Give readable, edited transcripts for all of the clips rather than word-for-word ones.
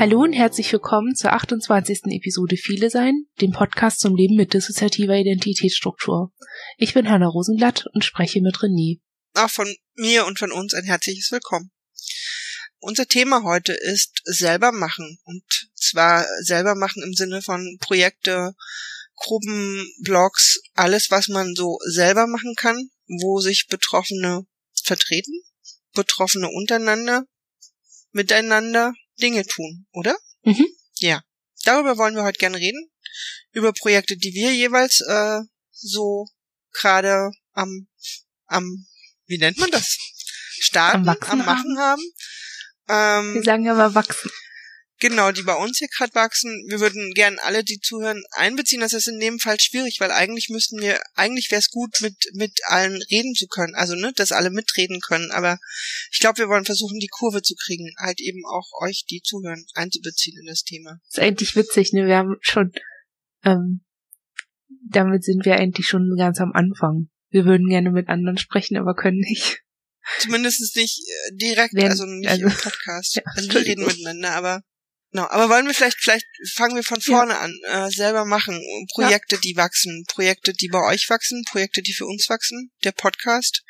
Hallo und herzlich willkommen zur 28. Episode Viele Sein, dem Podcast zum Leben mit dissoziativer Identitätsstruktur. Ich bin Hanna Rosenblatt und spreche mit René. Auch von mir und von uns ein herzliches Willkommen. Unser Thema heute ist selber machen, und zwar selber machen im Sinne von Projekte, Gruppen, Blogs, alles, was man so selber machen kann, wo sich Betroffene vertreten, Betroffene untereinander, miteinander Dinge tun, oder? Mhm. Ja, darüber wollen wir heute gerne reden, über Projekte, die wir jeweils so gerade am, wie nennt man das? Starten, am Machen haben. Wir sagen ja mal wachsen. Genau, die bei uns hier gerade wachsen. Wir würden gern alle, die zuhören, einbeziehen. Das ist in dem Fall schwierig, weil eigentlich wäre es gut, mit allen reden zu können. Also, ne, dass alle mitreden können. Aber ich glaube, wir wollen versuchen, die Kurve zu kriegen. Halt eben auch euch, die zuhören, einzubeziehen in das Thema. Das ist eigentlich witzig, ne? Wir haben schon, damit sind wir eigentlich schon ganz am Anfang. Wir würden gerne mit anderen sprechen, aber können nicht. Zumindest nicht direkt, also nicht im Podcast. Ja, also wir reden miteinander, aber... No, aber wollen wir vielleicht fangen wir von vorne an, selber machen, Projekte, die wachsen, Projekte, die bei euch wachsen, Projekte, die für uns wachsen, der Podcast.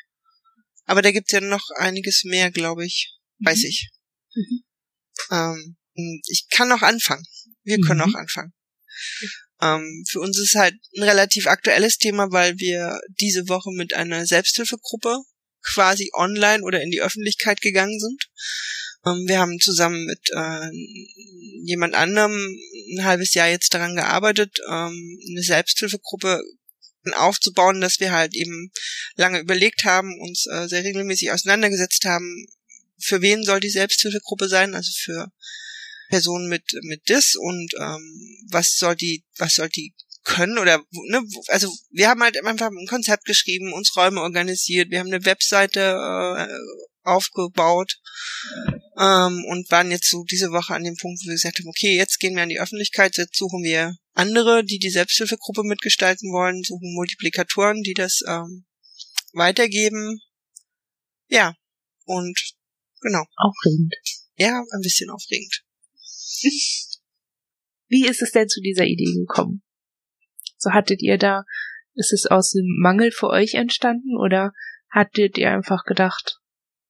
Aber da gibt's ja noch einiges mehr, glaube ich, weiß ich. Mhm. Ich kann auch anfangen. Wir können auch anfangen. Für uns ist halt ein relativ aktuelles Thema, weil wir diese Woche mit einer Selbsthilfegruppe quasi online oder in die Öffentlichkeit gegangen sind. Wir haben zusammen mit jemand anderem ein halbes Jahr jetzt daran gearbeitet, eine Selbsthilfegruppe aufzubauen, dass wir halt eben lange überlegt haben, uns sehr regelmäßig auseinandergesetzt haben, für wen soll die Selbsthilfegruppe sein, also für Personen mit Dis, und was soll die können, oder, ne, also wir haben halt einfach ein Konzept geschrieben, uns Räume organisiert, wir haben eine Webseite aufgebaut und waren jetzt so diese Woche an dem Punkt, wo wir gesagt haben, okay, jetzt gehen wir an die Öffentlichkeit, jetzt suchen wir andere, die Selbsthilfegruppe mitgestalten wollen, suchen Multiplikatoren, die das weitergeben. Ja, und genau. Aufregend. Ja, ein bisschen aufregend. Wie ist es denn zu dieser Idee gekommen? So, hattet ihr da, ist es aus dem Mangel für euch entstanden, oder hattet ihr einfach gedacht,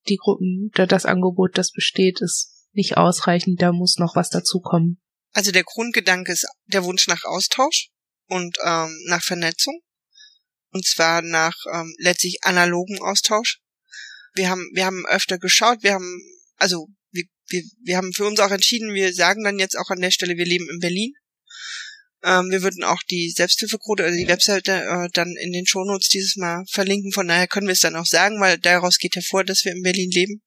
die Gruppen, das Angebot, das besteht, ist nicht ausreichend, da muss noch was dazukommen? Also der Grundgedanke ist der Wunsch nach Austausch und nach Vernetzung, und zwar nach letztlich analogen Austausch. Wir haben öfter geschaut, wir haben für uns auch entschieden, wir sagen dann jetzt auch an der Stelle, wir leben in Berlin. Wir würden auch die Selbsthilfegruppe, also die Webseite, dann in den Shownotes dieses Mal verlinken. Von daher können wir es dann auch sagen, weil daraus geht hervor, dass wir in Berlin leben.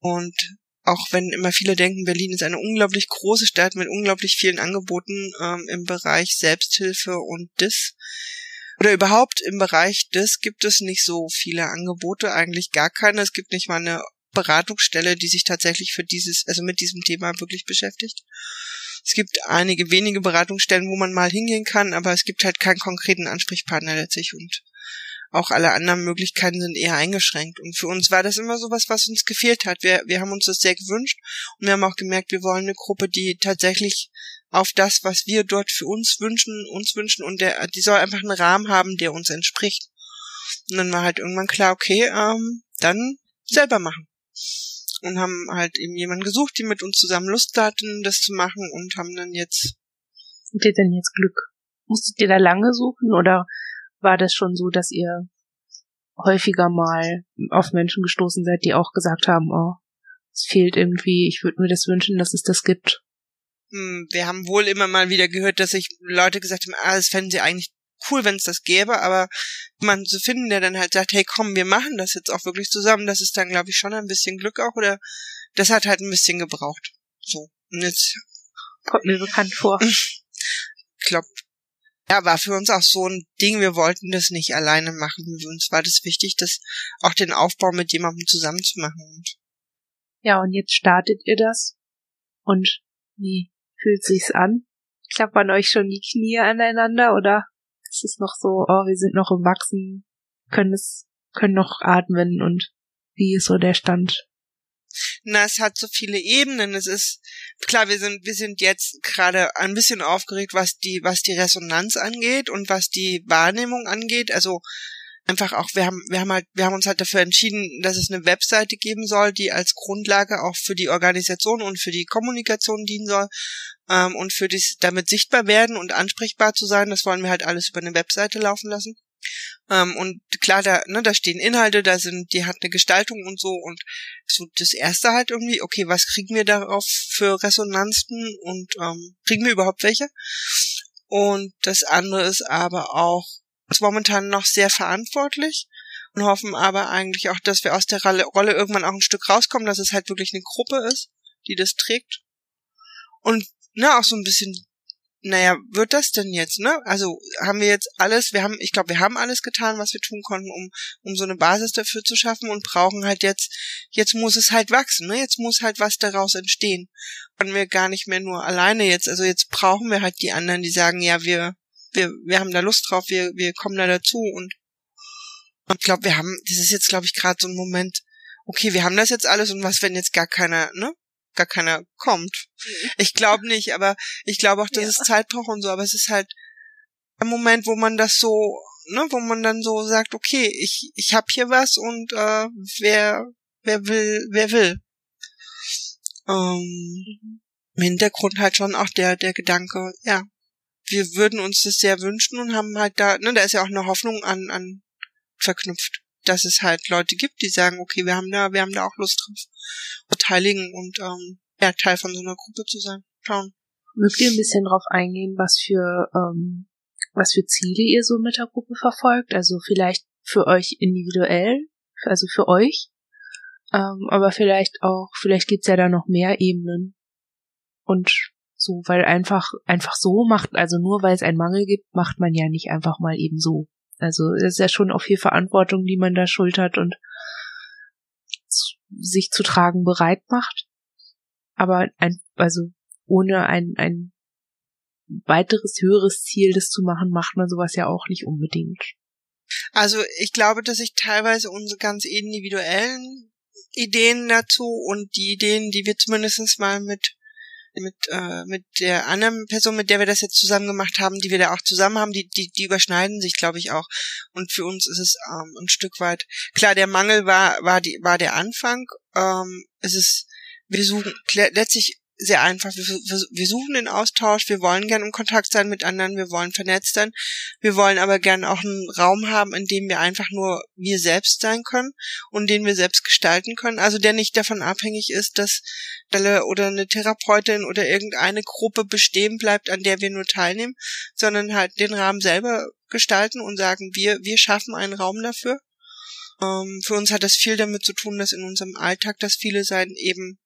Und auch wenn immer viele denken, Berlin ist eine unglaublich große Stadt mit unglaublich vielen Angeboten im Bereich Selbsthilfe und Dis. Oder überhaupt im Bereich Dis gibt es nicht so viele Angebote, eigentlich gar keine. Es gibt nicht mal eine Beratungsstelle, die sich tatsächlich für dieses, also mit diesem Thema wirklich beschäftigt. Es gibt einige wenige Beratungsstellen, wo man mal hingehen kann, aber es gibt halt keinen konkreten Ansprechpartner letztlich, und auch alle anderen Möglichkeiten sind eher eingeschränkt. Und für uns war das immer sowas, was uns gefehlt hat. Wir haben uns das sehr gewünscht, und wir haben auch gemerkt, wir wollen eine Gruppe, die tatsächlich auf das, was wir dort für uns wünschen, und die soll einfach einen Rahmen haben, der uns entspricht. Und dann war halt irgendwann klar, okay, dann selber machen. Und haben halt eben jemanden gesucht, die mit uns zusammen Lust hatten, das zu machen, und haben dann jetzt... Habt ihr denn jetzt Glück? Musstet ihr da lange suchen, oder war das schon so, dass ihr häufiger mal auf Menschen gestoßen seid, die auch gesagt haben, oh, es fehlt irgendwie, ich würde mir das wünschen, dass es das gibt? Wir haben wohl immer mal wieder gehört, dass sich Leute gesagt haben, das fänden sie eigentlich cool, wenn es das gäbe, aber jemanden zu finden, der dann halt sagt, hey, komm, wir machen das jetzt auch wirklich zusammen, das ist dann, glaube ich, schon ein bisschen Glück auch, oder das hat halt ein bisschen gebraucht. So, und jetzt... Kommt mir bekannt vor. Ich glaube, ja, war für uns auch so ein Ding, wir wollten das nicht alleine machen, uns war das wichtig, das auch den Aufbau mit jemandem zusammen zu machen. Ja, und jetzt startet ihr das, und wie fühlt sich's an? Klappern euch schon die Knie aneinander, oder... Es ist noch so, oh, wir sind noch im Wachsen, können noch atmen, und wie ist so der Stand? Na, es hat so viele Ebenen. Es ist klar, wir sind jetzt gerade ein bisschen aufgeregt, was die Resonanz angeht und was die Wahrnehmung angeht. Also einfach auch, wir haben uns halt dafür entschieden, dass es eine Webseite geben soll, die als Grundlage auch für die Organisation und für die Kommunikation dienen soll, und für das damit sichtbar werden und ansprechbar zu sein. Das wollen wir halt alles über eine Webseite laufen lassen. Und klar, da stehen Inhalte, die hat eine Gestaltung und so, und so das erste halt irgendwie, okay, was kriegen wir darauf für Resonanzen und kriegen wir überhaupt welche? Und das andere ist aber auch, ist momentan noch sehr verantwortlich und hoffen aber eigentlich auch, dass wir aus der Rolle irgendwann auch ein Stück rauskommen, dass es halt wirklich eine Gruppe ist, die das trägt. Und auch so ein bisschen, wird das denn jetzt, Also haben wir jetzt alles, wir haben alles getan, was wir tun konnten, um so eine Basis dafür zu schaffen, und brauchen halt jetzt muss es halt wachsen, Jetzt muss halt was daraus entstehen. Und wir gar nicht mehr nur alleine jetzt, also jetzt brauchen wir halt die anderen, die sagen, ja, wir haben da Lust drauf, wir kommen da dazu, und ich glaube, das ist jetzt, glaube ich, gerade so ein Moment, okay, wir haben das jetzt alles, und was, wenn jetzt gar keiner kommt. Ich glaube nicht, aber ich glaube auch, dass es Zeit braucht und so, aber es ist halt ein Moment, wo man das so, wo man dann so sagt, okay, ich hab hier was, und wer will. Im Hintergrund halt schon auch der Gedanke, ja, wir würden uns das sehr wünschen und haben halt da, da ist ja auch eine Hoffnung an verknüpft, dass es halt Leute gibt, die sagen, okay, wir haben da auch Lust drauf, beteiligen und Teil von so einer Gruppe zu sein. Schauen. Mögt ihr ein bisschen drauf eingehen, was für Ziele ihr so mit der Gruppe verfolgt? Also vielleicht für euch individuell, also für euch, aber vielleicht gibt's ja da noch mehr Ebenen. Und so, weil einfach so macht, also nur weil es einen Mangel gibt, macht man ja nicht einfach mal eben so. Also es ist ja schon auch viel Verantwortung, die man da schultert und sich zu tragen bereit macht. Aber ohne ein weiteres, höheres Ziel, das zu machen, macht man sowas ja auch nicht unbedingt. Also ich glaube, dass ich teilweise unsere ganz individuellen Ideen dazu und die Ideen, die wir zumindest mal mit der anderen Person, mit der wir das jetzt zusammen gemacht haben, die wir da auch zusammen haben, die überschneiden sich, glaube ich, auch. Und für uns ist es ein Stück weit klar. Der Mangel war der Anfang. Wir suchen letztlich sehr einfach. Wir suchen den Austausch. Wir wollen gern im Kontakt sein mit anderen. Wir wollen vernetzt sein. Wir wollen aber gern auch einen Raum haben, in dem wir einfach nur wir selbst sein können und den wir selbst gestalten können. Also der nicht davon abhängig ist, dass oder eine Therapeutin oder irgendeine Gruppe bestehen bleibt, an der wir nur teilnehmen, sondern halt den Rahmen selber gestalten und sagen, wir schaffen einen Raum dafür. Für uns hat das viel damit zu tun, dass in unserem Alltag, dass viele Seiten eben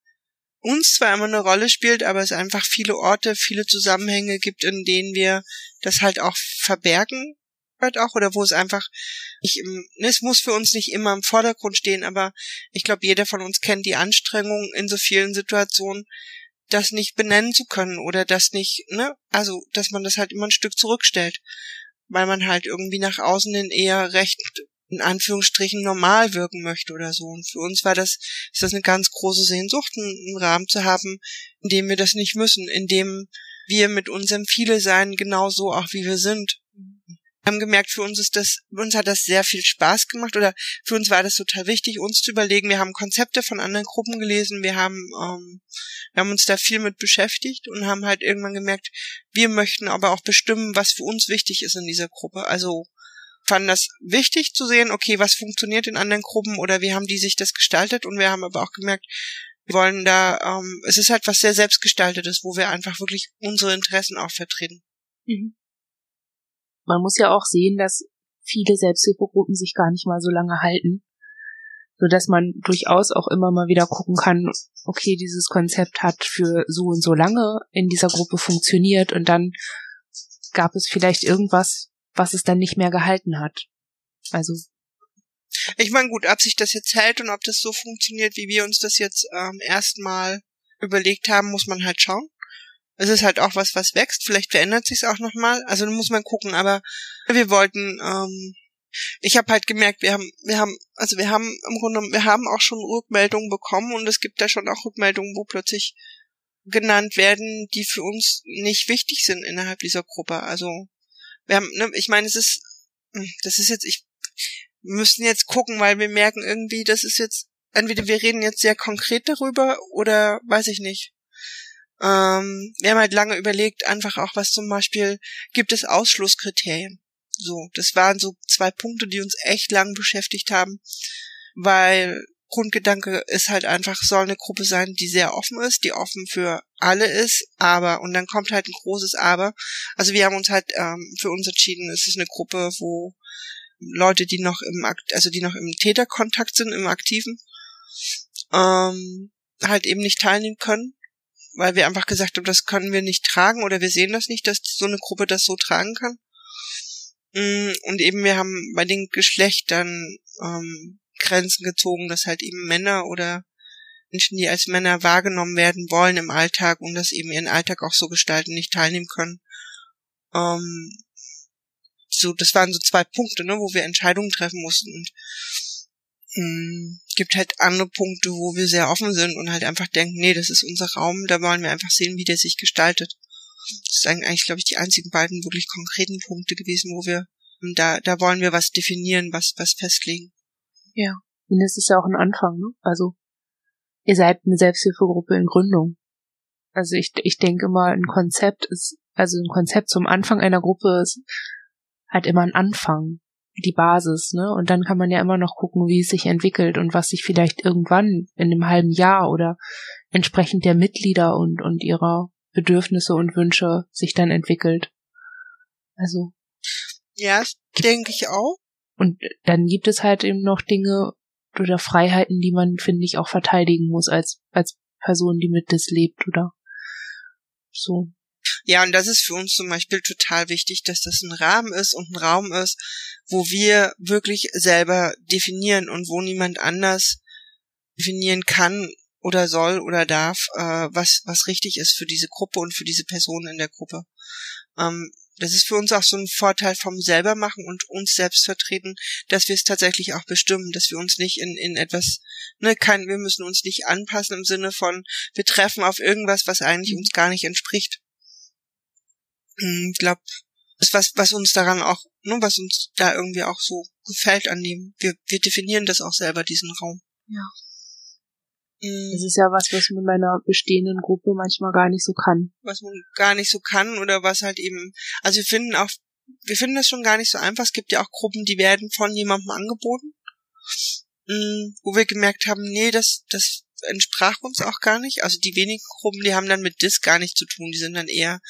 uns zwar immer eine Rolle spielt, aber es einfach viele Orte, viele Zusammenhänge gibt, in denen wir das halt auch verbergen, halt auch, oder wo es einfach nicht es muss für uns nicht immer im Vordergrund stehen, aber ich glaube, jeder von uns kennt die Anstrengung in so vielen Situationen, das nicht benennen zu können oder das nicht, also, dass man das halt immer ein Stück zurückstellt, weil man halt irgendwie nach außen hin eher recht in Anführungsstrichen normal wirken möchte oder so. Und für uns ist das eine ganz große Sehnsucht, einen Rahmen zu haben, in dem wir das nicht müssen, in dem wir mit unserem Viele Sein genauso auch wie wir sind. Wir haben gemerkt, uns hat das sehr viel Spaß gemacht, oder für uns war das total wichtig, uns zu überlegen. Wir haben Konzepte von anderen Gruppen gelesen, wir haben uns da viel mit beschäftigt und haben halt irgendwann gemerkt, wir möchten aber auch bestimmen, was für uns wichtig ist in dieser Gruppe. Also fanden das wichtig zu sehen, okay, was funktioniert in anderen Gruppen oder wie haben die sich das gestaltet, und wir haben aber auch gemerkt, wir wollen da, es ist halt was sehr Selbstgestaltetes, wo wir einfach wirklich unsere Interessen auch vertreten. Mhm. Man muss ja auch sehen, dass viele Selbsthilfegruppen sich gar nicht mal so lange halten, sodass man durchaus auch immer mal wieder gucken kann, okay, dieses Konzept hat für so und so lange in dieser Gruppe funktioniert, und dann gab es vielleicht irgendwas, was es dann nicht mehr gehalten hat. Also ich meine, gut, ob sich das jetzt hält und ob das so funktioniert, wie wir uns das jetzt erstmal überlegt haben, muss man halt schauen. Es ist halt auch was wächst. Vielleicht verändert sich's auch nochmal. Also da muss man gucken. Aber wir wollten ich habe halt gemerkt, wir haben auch schon Rückmeldungen bekommen, und es gibt da schon auch Rückmeldungen, wo plötzlich genannt werden, die für uns nicht wichtig sind innerhalb dieser Gruppe. Also wir haben, ne, ich meine, wir müssen jetzt gucken, weil wir merken irgendwie, das ist jetzt, entweder wir reden jetzt sehr konkret darüber oder weiß ich nicht. Wir haben halt lange überlegt, einfach auch, was zum Beispiel, gibt es Ausschlusskriterien? So, das waren so 2 Punkte, die uns echt lang beschäftigt haben, weil Grundgedanke ist halt einfach, soll eine Gruppe sein, die sehr offen ist, die offen für alle ist, aber, und dann kommt halt ein großes Aber. Also wir haben uns halt für uns entschieden, es ist eine Gruppe, wo Leute, die noch im Täterkontakt sind, im Aktiven, halt eben nicht teilnehmen können, weil wir einfach gesagt haben, das können wir nicht tragen, oder wir sehen das nicht, dass so eine Gruppe das so tragen kann. Und eben, wir haben bei den Geschlechtern Grenzen gezogen, dass halt eben Männer oder Menschen, die als Männer wahrgenommen werden wollen im Alltag und das eben ihren Alltag auch so gestalten, nicht teilnehmen können. So, das waren so 2 Punkte, ne, wo wir Entscheidungen treffen mussten, und gibt halt andere Punkte, wo wir sehr offen sind und halt einfach denken, nee, das ist unser Raum, da wollen wir einfach sehen, wie der sich gestaltet. Das sind eigentlich, glaube ich, die einzigen beiden wirklich konkreten Punkte gewesen, wo wir, da wollen wir was definieren, was festlegen. Ja, und das ist ja auch ein Anfang, ne? Also, ihr seid eine Selbsthilfegruppe in Gründung. Also ich denke mal, ein Konzept zum Anfang einer Gruppe ist halt immer ein Anfang, die Basis, ne? Und dann kann man ja immer noch gucken, wie es sich entwickelt und was sich vielleicht irgendwann in einem halben Jahr oder entsprechend der Mitglieder und ihrer Bedürfnisse und Wünsche sich dann entwickelt. Also. Ja, denke ich auch. Und dann gibt es halt eben noch Dinge oder Freiheiten, die man, finde ich, auch verteidigen muss als Person, die mit DIS lebt oder so. Ja, und das ist für uns zum Beispiel total wichtig, dass das ein Rahmen ist und ein Raum ist, wo wir wirklich selber definieren und wo niemand anders definieren kann oder soll oder darf, was richtig ist für diese Gruppe und für diese Personen in der Gruppe. Das ist für uns auch so ein Vorteil vom selber machen und uns selbst vertreten, dass wir es tatsächlich auch bestimmen, dass wir uns nicht in etwas, wir müssen uns nicht anpassen im Sinne von, wir treffen auf irgendwas, was eigentlich uns gar nicht entspricht. Ich glaube, das ist was uns daran auch, was uns da irgendwie auch so gefällt an dem. Wir definieren das auch selber, diesen Raum. Ja. Das ist ja was man in meiner bestehenden Gruppe manchmal gar nicht so kann. Was man gar nicht so kann oder was halt eben, also wir finden das schon gar nicht so einfach. Es gibt ja auch Gruppen, die werden von jemandem angeboten, wo wir gemerkt haben, nee, das entsprach uns auch gar nicht. Also die wenigen Gruppen, die haben dann mit DIS gar nichts zu tun. Die sind dann eher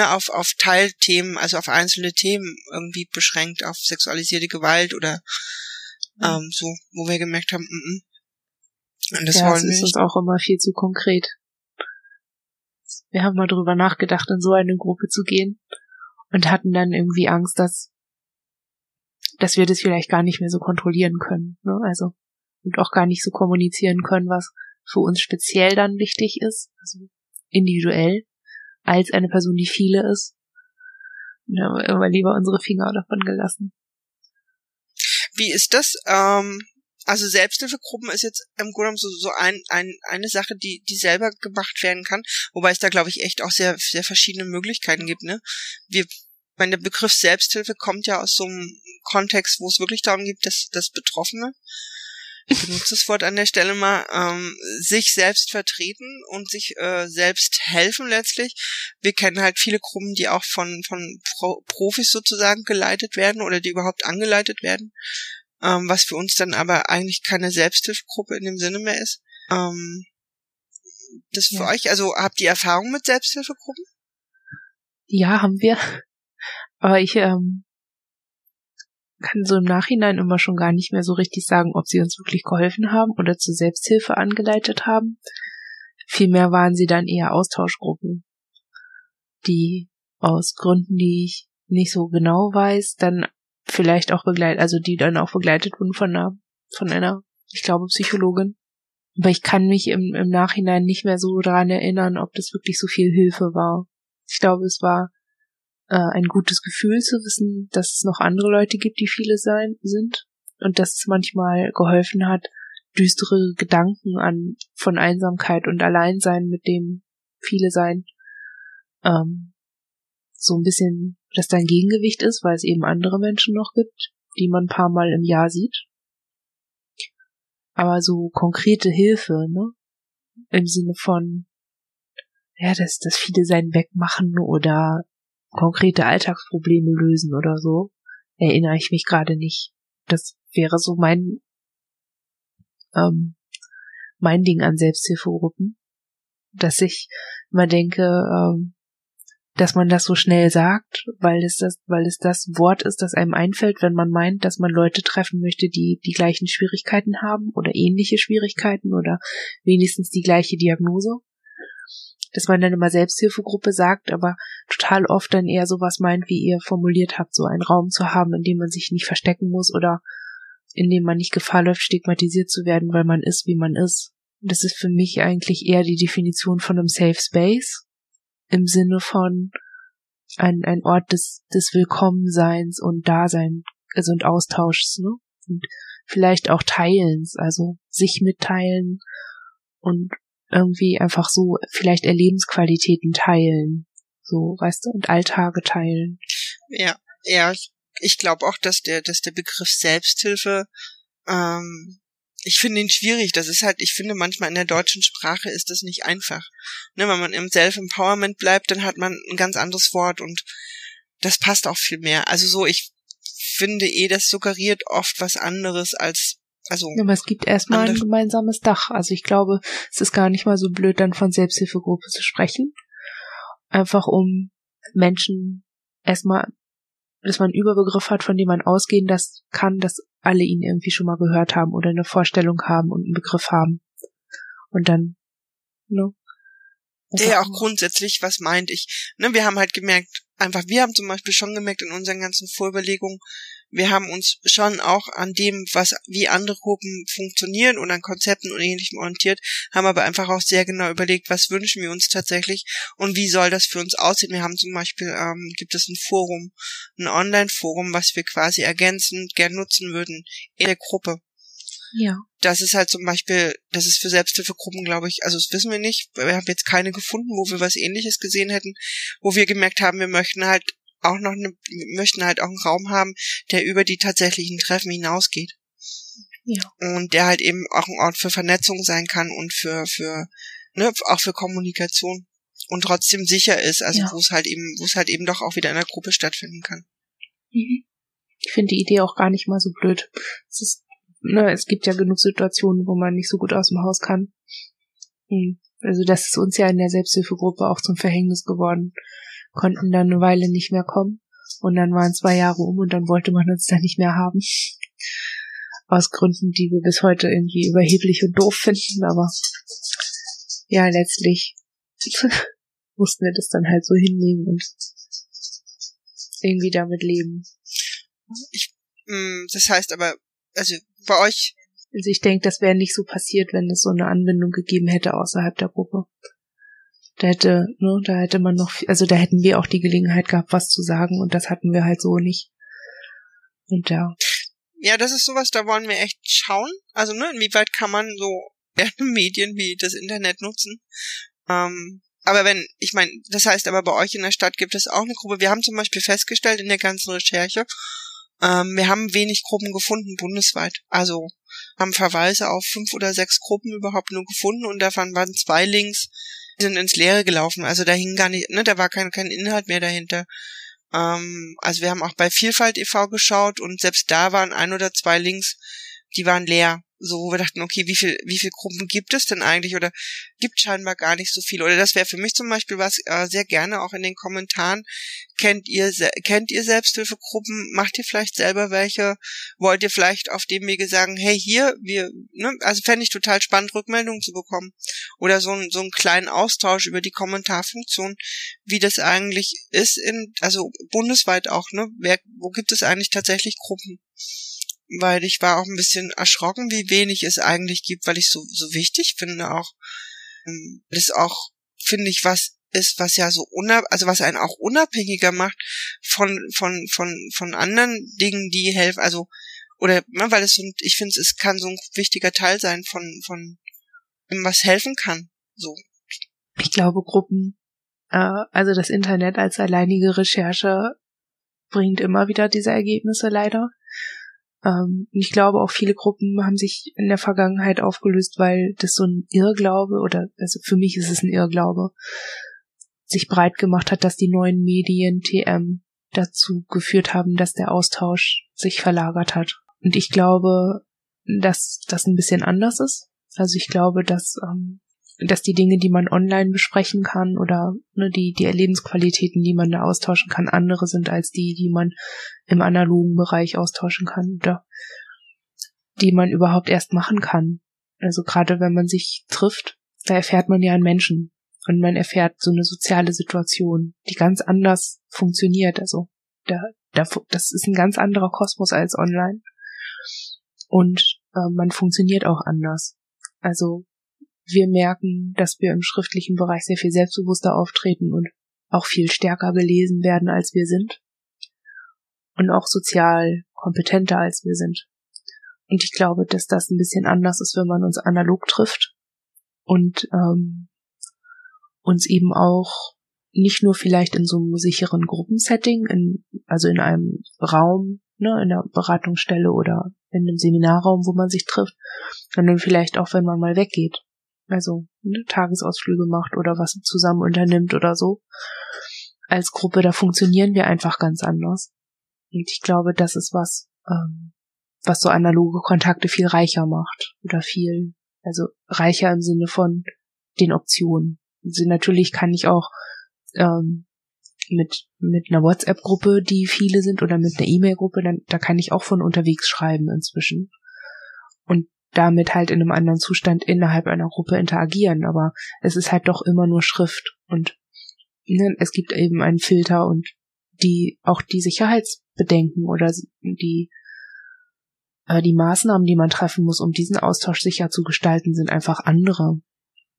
auf Teilthemen, also auf einzelne Themen irgendwie beschränkt, auf sexualisierte Gewalt oder so, wo wir gemerkt haben, und das wollen wir nicht. Das ist uns auch immer viel zu konkret. Wir haben mal drüber nachgedacht, in so eine Gruppe zu gehen und hatten dann irgendwie Angst, dass wir das vielleicht gar nicht mehr so kontrollieren können, ne? Also, und auch gar nicht so kommunizieren können, was für uns speziell dann wichtig ist, also individuell, als eine Person, die viele ist. Da haben wir immer lieber unsere Finger davon gelassen. Wie ist das? Also Selbsthilfegruppen ist jetzt im Grunde so eine Sache, die selber gemacht werden kann, wobei es da, glaube ich, echt auch sehr, sehr verschiedene Möglichkeiten gibt, ne? Der Begriff Selbsthilfe kommt ja aus so einem Kontext, wo es wirklich darum geht, dass das Betroffene, ich benutze das Wort an der Stelle mal, sich selbst vertreten und sich selbst helfen letztlich. Wir kennen halt viele Gruppen, die auch von Profis sozusagen geleitet werden oder die überhaupt angeleitet werden, was für uns dann aber eigentlich keine Selbsthilfegruppe in dem Sinne mehr ist. Das für euch, also habt ihr Erfahrung mit Selbsthilfegruppen? Ja, haben wir. Aber ich kann so im Nachhinein immer schon gar nicht mehr so richtig sagen, ob sie uns wirklich geholfen haben oder zur Selbsthilfe angeleitet haben. Vielmehr waren sie dann eher Austauschgruppen, die aus Gründen, die ich nicht so genau weiß, dann vielleicht auch begleitet, also die dann auch begleitet wurden von einer, ich glaube, Psychologin. Aber ich kann mich im Nachhinein nicht mehr so daran erinnern, ob das wirklich so viel Hilfe war. Ich glaube, es war ein gutes Gefühl zu wissen, dass es noch andere Leute gibt, die viele sind und dass es manchmal geholfen hat, düstere Gedanken von Einsamkeit und Alleinsein mit dem viele sein, so ein bisschen, dass da ein Gegengewicht ist, weil es eben andere Menschen noch gibt, die man ein paar Mal im Jahr sieht. Aber so konkrete Hilfe, ne? Im Sinne von, ja, das viele sein wegmachen oder konkrete Alltagsprobleme lösen oder so, erinnere ich mich gerade nicht. Das wäre so mein Ding an Selbsthilfegruppen, dass ich immer denke, dass man das so schnell sagt, weil es das Wort ist, das einem einfällt, wenn man meint, dass man Leute treffen möchte, die die gleichen Schwierigkeiten haben oder ähnliche Schwierigkeiten oder wenigstens die gleiche Diagnose. Dass man dann immer Selbsthilfegruppe sagt, aber total oft dann eher sowas meint, wie ihr formuliert habt, so einen Raum zu haben, in dem man sich nicht verstecken muss oder in dem man nicht Gefahr läuft, stigmatisiert zu werden, weil man ist, wie man ist. Das ist für mich eigentlich eher die Definition von einem Safe Space, im Sinne von ein Ort des Willkommenseins und Daseins, also und Austauschs, ne? Und vielleicht auch Teilens, also sich mitteilen und irgendwie einfach so vielleicht Erlebensqualitäten teilen, so, weißt du, und Alltage teilen. Ja, ich glaube auch, dass der Begriff Selbsthilfe, ich finde ihn schwierig. Das ist halt, ich finde manchmal in der deutschen Sprache ist das nicht einfach. Ne, wenn man im Self-Empowerment bleibt, dann hat man ein ganz anderes Wort und das passt auch viel mehr. Also so, ich finde das suggeriert oft was anderes als, also. Ja, aber es gibt erstmal ein gemeinsames Dach. Also ich glaube, es ist gar nicht mal so blöd, dann von Selbsthilfegruppe zu sprechen. Einfach um Menschen erstmal, dass man einen Überbegriff hat, von dem man ausgehen kann, dass alle ihn irgendwie schon mal gehört haben oder eine Vorstellung haben und einen Begriff haben. Und dann, ne? Der ja auch grundsätzlich was meint. Wir haben halt gemerkt, wir haben zum Beispiel schon gemerkt in unseren ganzen Vorüberlegungen, wir haben uns schon auch an dem, wie andere Gruppen funktionieren und an Konzepten und Ähnlichem orientiert, haben aber einfach auch sehr genau überlegt, was wünschen wir uns tatsächlich und wie soll das für uns aussehen. Wir haben zum Beispiel, gibt es ein Forum, ein Online-Forum, was wir quasi ergänzend gern nutzen würden in der Gruppe. Ja. Das ist halt zum Beispiel, das ist für Selbsthilfegruppen, glaube ich, also das wissen wir nicht, wir haben jetzt keine gefunden, wo wir was Ähnliches gesehen hätten, wo wir gemerkt haben, wir möchten halt auch noch einen Raum haben, der über die tatsächlichen Treffen hinausgeht. Ja. Und der halt eben auch ein Ort für Vernetzung sein kann und auch für Kommunikation und trotzdem sicher ist, also ja. wo es halt eben doch auch wieder in der Gruppe stattfinden kann. Mhm. Ich finde die Idee auch gar nicht mal so blöd. Es gibt ja genug Situationen, wo man nicht so gut aus dem Haus kann. Mhm. Also das ist uns ja in der Selbsthilfegruppe auch zum Verhängnis geworden. Konnten dann eine Weile nicht mehr kommen und dann waren 2 Jahre um und dann wollte man uns da nicht mehr haben. Aus Gründen, die wir bis heute irgendwie überheblich und doof finden, aber ja, letztlich mussten wir das dann halt so hinnehmen und irgendwie damit leben. Das heißt aber, also bei euch... Also ich denke, das wäre nicht so passiert, wenn es so eine Anbindung gegeben hätte außerhalb der Gruppe. Da hätten wir auch die Gelegenheit gehabt, was zu sagen und das hatten wir halt so nicht. Und ja. Ja, das ist sowas, da wollen wir echt schauen. Also, inwieweit kann man so Medien wie das Internet nutzen? Das heißt aber, bei euch in der Stadt gibt es auch eine Gruppe. Wir haben zum Beispiel festgestellt in der ganzen Recherche, wir haben wenig Gruppen gefunden bundesweit. Also haben Verweise auf 5 oder 6 Gruppen überhaupt nur gefunden und davon waren 2 Links, sind ins Leere gelaufen, also da hing gar nicht, da war kein Inhalt mehr dahinter. Also wir haben auch bei Vielfalt e.V. geschaut und selbst da waren 1 oder 2 Links, die waren leer. So, wo wir dachten, okay, wie viel Gruppen gibt es denn eigentlich oder gibt scheinbar gar nicht so viele. Oder das wäre für mich zum Beispiel was, sehr gerne auch in den Kommentaren. Kennt ihr Selbsthilfegruppen? Macht ihr vielleicht selber welche? Wollt ihr vielleicht auf dem Wege sagen, hey, also fände ich total spannend, Rückmeldungen zu bekommen. Oder so einen kleinen Austausch über die Kommentarfunktion, wie das eigentlich ist also bundesweit auch, wo gibt es eigentlich tatsächlich Gruppen? Weil ich war auch ein bisschen erschrocken, wie wenig es eigentlich gibt, weil ich so wichtig finde auch. Das auch, finde ich, was ist, was ja so was einen auch unabhängiger macht von anderen Dingen, die helfen, also weil ich finde, es kann so ein wichtiger Teil sein von was helfen kann, so. Ich glaube, Gruppen, also das Internet als alleinige Recherche bringt immer wieder diese Ergebnisse leider. Ich glaube, auch viele Gruppen haben sich in der Vergangenheit aufgelöst, weil das so ein Irrglaube, also für mich ist es ein Irrglaube, sich breit gemacht hat, dass die neuen Medien TM dazu geführt haben, dass der Austausch sich verlagert hat. Und ich glaube, dass das ein bisschen anders ist. Also ich glaube, dass die Dinge, die man online besprechen kann oder die Erlebensqualitäten, die man da austauschen kann, andere sind als die man im analogen Bereich austauschen kann oder die man überhaupt erst machen kann. Also gerade wenn man sich trifft, da erfährt man ja einen Menschen und man erfährt so eine soziale Situation, die ganz anders funktioniert. Also das ist ein ganz anderer Kosmos als online und man funktioniert auch anders. Also wir merken, dass wir im schriftlichen Bereich sehr viel selbstbewusster auftreten und auch viel stärker gelesen werden, als wir sind. Und auch sozial kompetenter, als wir sind. Und ich glaube, dass das ein bisschen anders ist, wenn man uns analog trifft und uns eben auch nicht nur vielleicht in so einem sicheren Gruppensetting, also in einem Raum, in einer Beratungsstelle oder in einem Seminarraum, wo man sich trifft, sondern vielleicht auch, wenn man mal weggeht. Also Tagesausflüge macht oder was zusammen unternimmt oder so. Als Gruppe, da funktionieren wir einfach ganz anders. Und ich glaube, das ist was, was so analoge Kontakte viel reicher macht. Also reicher im Sinne von den Optionen. Also natürlich kann ich auch mit einer WhatsApp-Gruppe, die viele sind, oder mit einer E-Mail-Gruppe, da kann ich auch von unterwegs schreiben inzwischen. Und damit halt in einem anderen Zustand innerhalb einer Gruppe interagieren, aber es ist halt doch immer nur Schrift und es gibt eben einen Filter und auch die Sicherheitsbedenken oder die Maßnahmen, die man treffen muss, um diesen Austausch sicher zu gestalten, sind einfach andere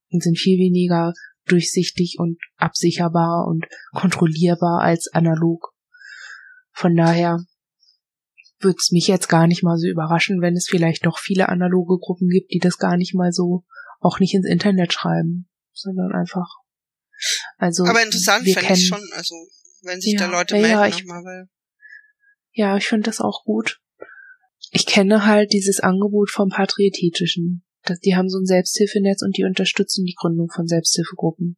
und sind viel weniger durchsichtig und absicherbar und kontrollierbar als analog. Von daher würde es mich jetzt gar nicht mal so überraschen, wenn es vielleicht doch viele analoge Gruppen gibt, die das gar nicht mal so, auch nicht ins Internet schreiben, sondern einfach, aber interessant fände ich schon, also wenn sich da Leute melden. Ich finde das auch gut. Ich kenne halt dieses Angebot vom Patriäthetischen. Die haben so ein Selbsthilfenetz und die unterstützen die Gründung von Selbsthilfegruppen.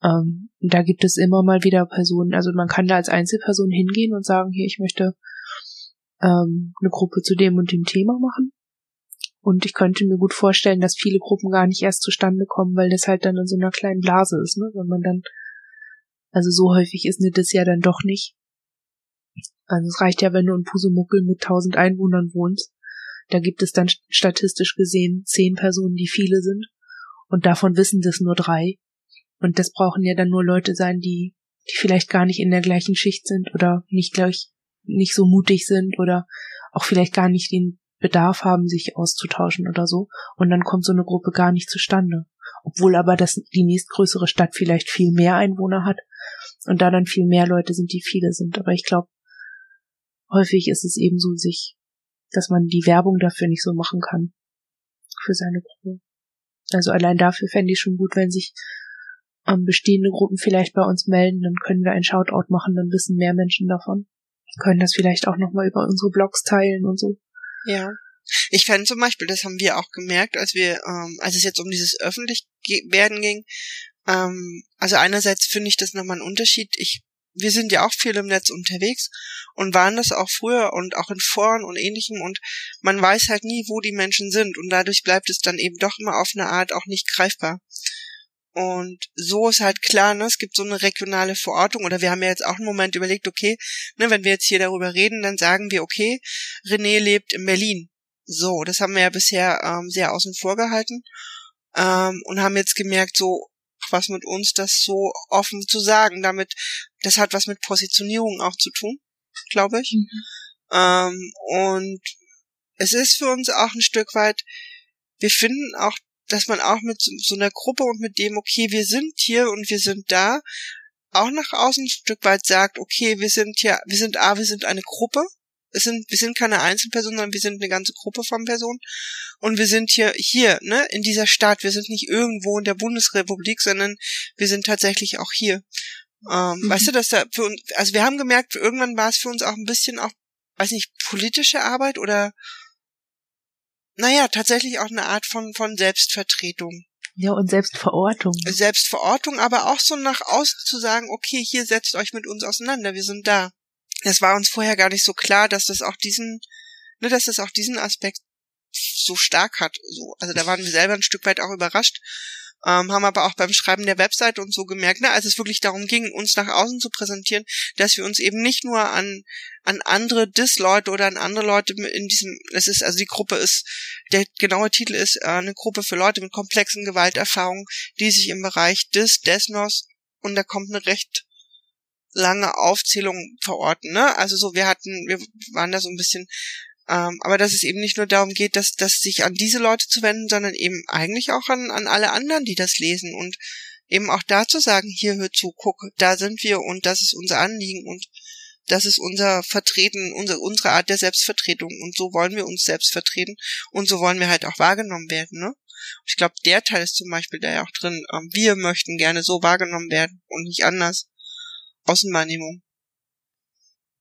Und da gibt es immer mal wieder Personen, also man kann da als Einzelperson hingehen und sagen, hier, ich möchte eine Gruppe zu dem und dem Thema machen. Und ich könnte mir gut vorstellen, dass viele Gruppen gar nicht erst zustande kommen, weil das halt dann in so einer kleinen Blase ist, wenn man dann, also so häufig ist das ja dann doch nicht. Also es reicht ja, wenn du in Pusemuckel mit 1000 Einwohnern wohnst, da gibt es dann statistisch gesehen 10 Personen, die viele sind und davon wissen das nur 3. Und das brauchen ja dann nur Leute sein, die vielleicht gar nicht in der gleichen Schicht sind oder nicht so mutig sind oder auch vielleicht gar nicht den Bedarf haben, sich auszutauschen oder so. Und dann kommt so eine Gruppe gar nicht zustande. Obwohl aber die nächstgrößere Stadt vielleicht viel mehr Einwohner hat und da dann viel mehr Leute sind, die viele sind. Aber ich glaube, häufig ist es eben so, dass man die Werbung dafür nicht so machen kann. Für seine Gruppe. Also allein dafür fände ich schon gut, wenn sich bestehende Gruppen vielleicht bei uns melden, dann können wir einen Shoutout machen, dann wissen mehr Menschen davon. Können das vielleicht auch nochmal über unsere Blogs teilen und so. Ja. Ich fände zum Beispiel, das haben wir auch gemerkt, als es jetzt um dieses Öffentlichwerden ging, also einerseits finde ich das nochmal einen Unterschied. Wir sind ja auch viel im Netz unterwegs und waren das auch früher und auch in Foren und Ähnlichem und man weiß halt nie, wo die Menschen sind und dadurch bleibt es dann eben doch immer auf eine Art auch nicht greifbar. Und so ist halt klar, es gibt so eine regionale Verortung oder wir haben ja jetzt auch einen Moment überlegt, okay, wenn wir jetzt hier darüber reden, dann sagen wir, okay, René lebt in Berlin. So, das haben wir ja bisher sehr außen vor gehalten und haben jetzt gemerkt, so was mit uns, das so offen zu sagen, das hat was mit Positionierung auch zu tun, glaube ich. Mhm. Und es ist für uns auch ein Stück weit, wir finden auch dass man auch mit so einer Gruppe und mit dem, okay, wir sind hier und wir sind da, auch nach außen ein Stück weit sagt, okay, wir sind hier, wir sind eine Gruppe, wir sind keine Einzelperson, sondern wir sind eine ganze Gruppe von Personen und wir sind hier, ne, in dieser Stadt, wir sind nicht irgendwo in der Bundesrepublik, sondern wir sind tatsächlich auch hier. Weißt du, dass da für uns, also wir haben gemerkt, irgendwann war es für uns auch ein bisschen auch, weiß nicht, politische Arbeit oder naja, tatsächlich auch eine Art von Selbstvertretung. Ja, und Selbstverortung. Selbstverortung, aber auch so nach außen zu sagen, okay, hier setzt euch mit uns auseinander, wir sind da. Das war uns vorher gar nicht so klar, dass das auch diesen Aspekt so stark hat. So, also da waren wir selber ein Stück weit auch überrascht, haben aber auch beim Schreiben der Webseite und so gemerkt, ne, als es wirklich darum ging, uns nach außen zu präsentieren, dass wir uns eben nicht nur an andere Dis-Leute oder an andere Leute in diesem, es ist, also die Gruppe ist, der genaue Titel ist eine Gruppe für Leute mit komplexen Gewalterfahrungen, die sich im Bereich Dis, Desnos, und da kommt eine recht lange Aufzählung verorten, ne? Also so, wir waren da so ein bisschen, aber dass es eben nicht nur darum geht, dass sich an diese Leute zu wenden, sondern eben eigentlich auch an alle anderen, die das lesen und eben auch da zu sagen, hier hör zu, guck, da sind wir und das ist unser Anliegen und das ist unser Vertreten, unsere Art der Selbstvertretung und so wollen wir uns selbst vertreten und so wollen wir halt auch wahrgenommen werden, ne? Ich glaube, der Teil ist zum Beispiel da ja auch drin, wir möchten gerne so wahrgenommen werden und nicht anders. Außenwahrnehmung.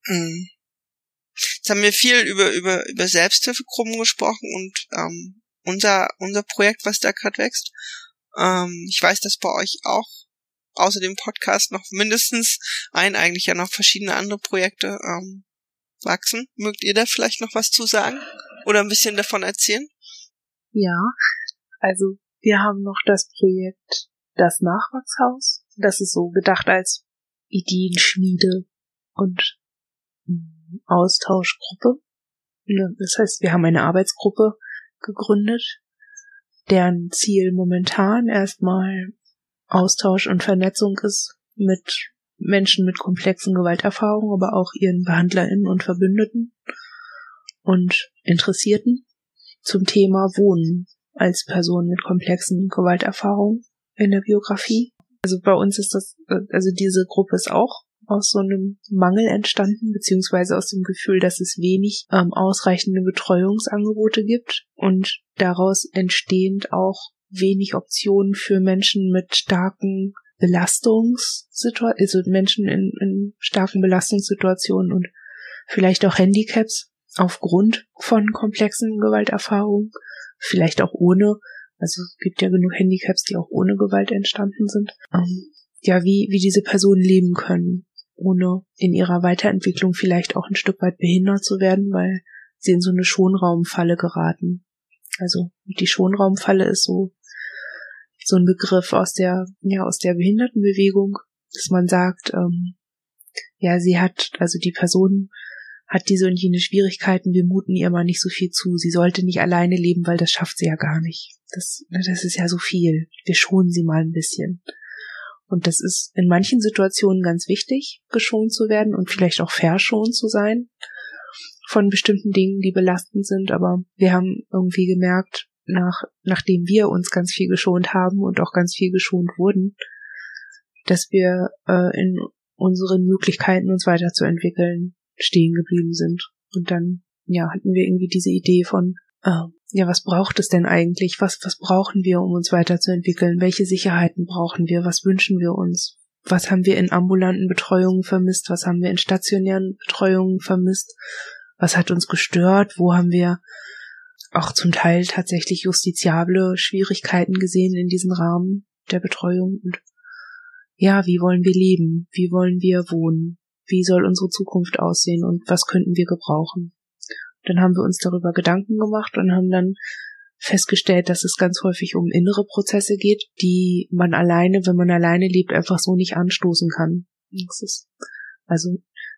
Jetzt haben wir viel über Selbsthilfegruppen gesprochen und unser Projekt, was da gerade wächst. Ich weiß, dass bei euch auch außer dem Podcast noch mindestens eigentlich ja noch verschiedene andere Projekte wachsen. Mögt ihr da vielleicht noch was zu sagen? Oder ein bisschen davon erzählen? Ja, also wir haben noch das Projekt Das Nachwachshaus. Das ist so gedacht als Ideenschmiede und Austauschgruppe. Das heißt, wir haben eine Arbeitsgruppe gegründet, deren Ziel momentan erstmal Austausch und Vernetzung ist mit Menschen mit komplexen Gewalterfahrungen, aber auch ihren BehandlerInnen und Verbündeten und Interessierten zum Thema Wohnen als Person mit komplexen Gewalterfahrungen in der Biografie. Also bei uns ist das, also diese Gruppe ist auch aus so einem Mangel entstanden, beziehungsweise aus dem Gefühl, dass es wenig ausreichende Betreuungsangebote gibt und daraus entstehend auch wenig Optionen für Menschen mit starken Belastungssituationen, also Menschen in starken Belastungssituationen und vielleicht auch Handicaps aufgrund von komplexen Gewalterfahrungen, vielleicht auch ohne. Also es gibt ja genug Handicaps, die auch ohne Gewalt entstanden sind. Ja, wie diese Personen leben können, ohne in ihrer Weiterentwicklung vielleicht auch ein Stück weit behindert zu werden, weil sie in so eine Schonraumfalle geraten. Also die Schonraumfalle ist so ein Begriff aus der Behindertenbewegung, dass man sagt, die Person hat diese und jene Schwierigkeiten, wir muten ihr mal nicht so viel zu. Sie sollte nicht alleine leben, weil das schafft sie ja gar nicht. Das ist ja so viel. Wir schonen sie mal ein bisschen. Und das ist in manchen Situationen ganz wichtig, geschont zu werden und vielleicht auch verschont zu sein von bestimmten Dingen, die belastend sind. Aber wir haben irgendwie gemerkt, nachdem wir uns ganz viel geschont haben und auch ganz viel geschont wurden, dass wir in unseren Möglichkeiten, uns weiterzuentwickeln, stehen geblieben sind. Und dann, hatten wir irgendwie diese Idee von, was braucht es denn eigentlich? Was brauchen wir, um uns weiterzuentwickeln? Welche Sicherheiten brauchen wir? Was wünschen wir uns? Was haben wir in ambulanten Betreuungen vermisst? Was haben wir in stationären Betreuungen vermisst? Was hat uns gestört? Wo haben wir auch zum Teil tatsächlich justiziable Schwierigkeiten gesehen in diesem Rahmen der Betreuung? Und ja, wie wollen wir leben? Wie wollen wir wohnen? Wie soll unsere Zukunft aussehen und was könnten wir gebrauchen? Dann haben wir uns darüber Gedanken gemacht und haben dann festgestellt, dass es ganz häufig um innere Prozesse geht, die man alleine, wenn man alleine lebt, einfach so nicht anstoßen kann. Das ist, also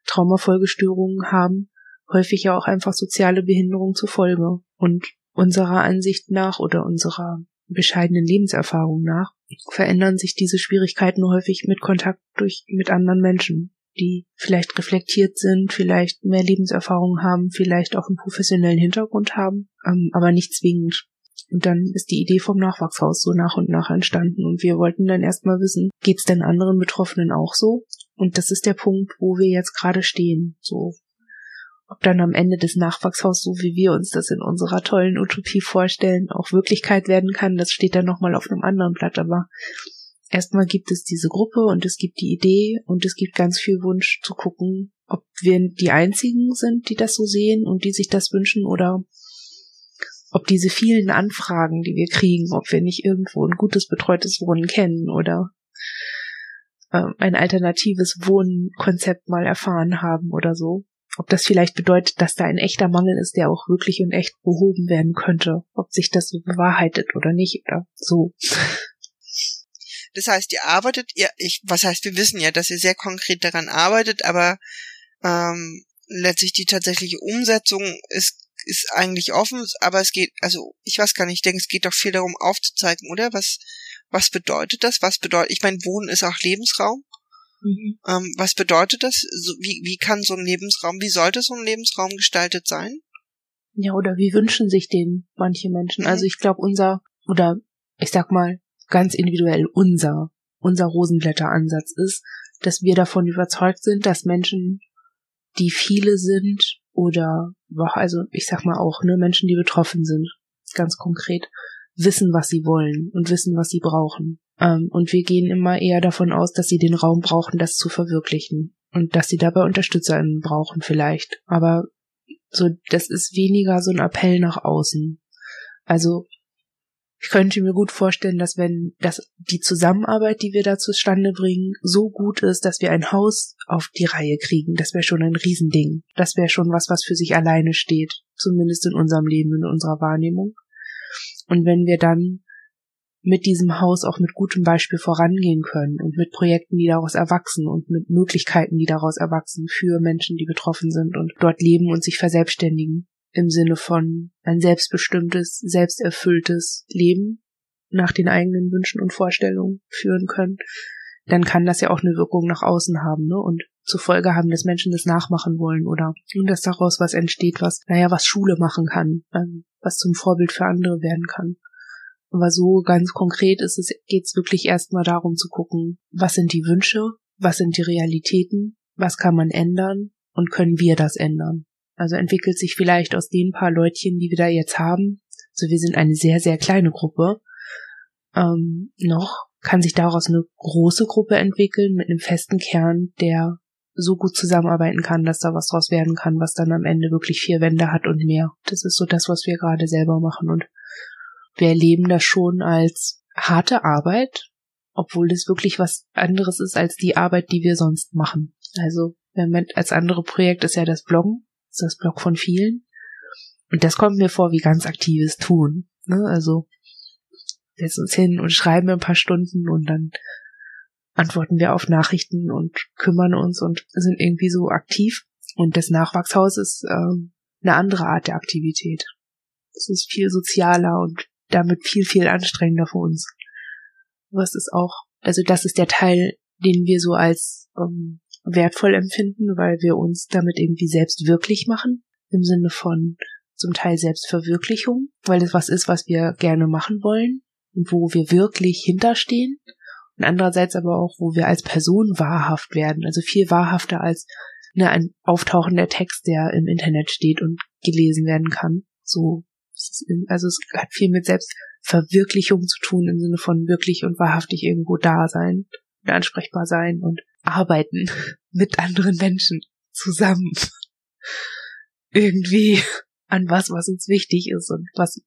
Traumafolgestörungen haben häufig ja auch einfach soziale Behinderung zur Folge. Und unserer Ansicht nach oder unserer bescheidenen Lebenserfahrung nach verändern sich diese Schwierigkeiten häufig mit Kontakt mit anderen Menschen, die vielleicht reflektiert sind, vielleicht mehr Lebenserfahrung haben, vielleicht auch einen professionellen Hintergrund haben, aber nicht zwingend Und dann ist die Idee vom Nachwachshaus so nach und nach entstanden. Und wir wollten dann erstmal wissen, geht's denn anderen Betroffenen auch so? Und das ist der Punkt, wo wir jetzt gerade stehen. So, ob dann am Ende des Nachwachshauses, so wie wir uns das in unserer tollen Utopie vorstellen, auch Wirklichkeit werden kann, das steht dann nochmal auf einem anderen Blatt. Aber erstmal gibt es diese Gruppe und es gibt die Idee und es gibt ganz viel Wunsch zu gucken, ob wir die Einzigen sind, die das so sehen und die sich das wünschen, oder ob diese vielen Anfragen, die wir kriegen, ob wir nicht irgendwo ein gutes betreutes Wohnen kennen oder ein alternatives Wohnkonzept mal erfahren haben oder so. Ob das vielleicht bedeutet, dass da ein echter Mangel ist, der auch wirklich und echt behoben werden könnte. Ob sich das so bewahrheitet oder nicht oder so. Das heißt, ihr arbeitet, was heißt, wir wissen ja, dass ihr sehr konkret daran arbeitet, aber letztlich die tatsächliche Umsetzung ist eigentlich offen, aber es geht, also ich weiß gar nicht, ich denke, es geht doch viel darum aufzuzeigen, oder? Was bedeutet das? Ich meine, Wohnen ist auch Lebensraum. Mhm. Was bedeutet das? Wie kann so ein Lebensraum, wie sollte so ein Lebensraum gestaltet sein? Ja, oder wie wünschen sich den manche Menschen? Mhm. Also ich glaube, ganz individuell unser Rosenblätter-Ansatz ist, dass wir davon überzeugt sind, dass Menschen, die viele sind oder, also ich sag mal auch, ne, Menschen, die betroffen sind, ganz konkret, wissen, was sie wollen und wissen, was sie brauchen. Und wir gehen immer eher davon aus, dass sie den Raum brauchen, das zu verwirklichen und dass sie dabei UnterstützerInnen brauchen vielleicht. Aber so, das ist weniger so ein Appell nach außen. Also ich könnte mir gut vorstellen, dass dass die Zusammenarbeit, die wir da zustande bringen, so gut ist, dass wir ein Haus auf die Reihe kriegen. Das wäre schon ein Riesending. Das wäre schon was für sich alleine steht. Zumindest in unserem Leben, in unserer Wahrnehmung. Und wenn wir dann mit diesem Haus auch mit gutem Beispiel vorangehen können und mit Projekten, die daraus erwachsen und mit Möglichkeiten, die daraus erwachsen für Menschen, die betroffen sind und dort leben und sich verselbstständigen. Im Sinne von ein selbstbestimmtes, selbsterfülltes Leben nach den eigenen Wünschen und Vorstellungen führen können, dann kann das ja auch eine Wirkung nach außen haben, ne? Und zur Folge haben, dass Menschen das nachmachen wollen oder dass daraus was entsteht, was Schule machen kann, was zum Vorbild für andere werden kann. Aber so ganz konkret geht's wirklich erstmal darum zu gucken, was sind die Wünsche, was sind die Realitäten, was kann man ändern und können wir das ändern? Also entwickelt sich vielleicht aus den paar Leutchen, die wir da jetzt haben, also wir sind eine sehr, sehr kleine Gruppe, kann sich daraus eine große Gruppe entwickeln mit einem festen Kern, der so gut zusammenarbeiten kann, dass da was draus werden kann, was dann am Ende wirklich 4 Wände hat und mehr. Das ist so das, was wir gerade selber machen, und wir erleben das schon als harte Arbeit, obwohl das wirklich was anderes ist als die Arbeit, die wir sonst machen. Also als andere Projekt ist ja das Bloggen. Das Blog von vielen. Und das kommt mir vor wie ganz aktives Tun. Ne? Also setzen uns hin und schreiben ein paar Stunden und dann antworten wir auf Nachrichten und kümmern uns und sind irgendwie so aktiv. Und das Nachwachshaus ist eine andere Art der Aktivität. Es ist viel sozialer und damit viel, viel anstrengender für uns. Was ist auch, also das ist der Teil, den wir so als wertvoll empfinden, weil wir uns damit irgendwie selbst wirklich machen, im Sinne von zum Teil Selbstverwirklichung, weil es was ist, was wir gerne machen wollen und wo wir wirklich hinterstehen, und andererseits aber auch, wo wir als Person wahrhaft werden, also viel wahrhafter als ein auftauchender Text, der im Internet steht und gelesen werden kann. So, also es hat viel mit Selbstverwirklichung zu tun, im Sinne von wirklich und wahrhaftig irgendwo da sein und ansprechbar sein und arbeiten mit anderen Menschen zusammen irgendwie an was uns wichtig ist und was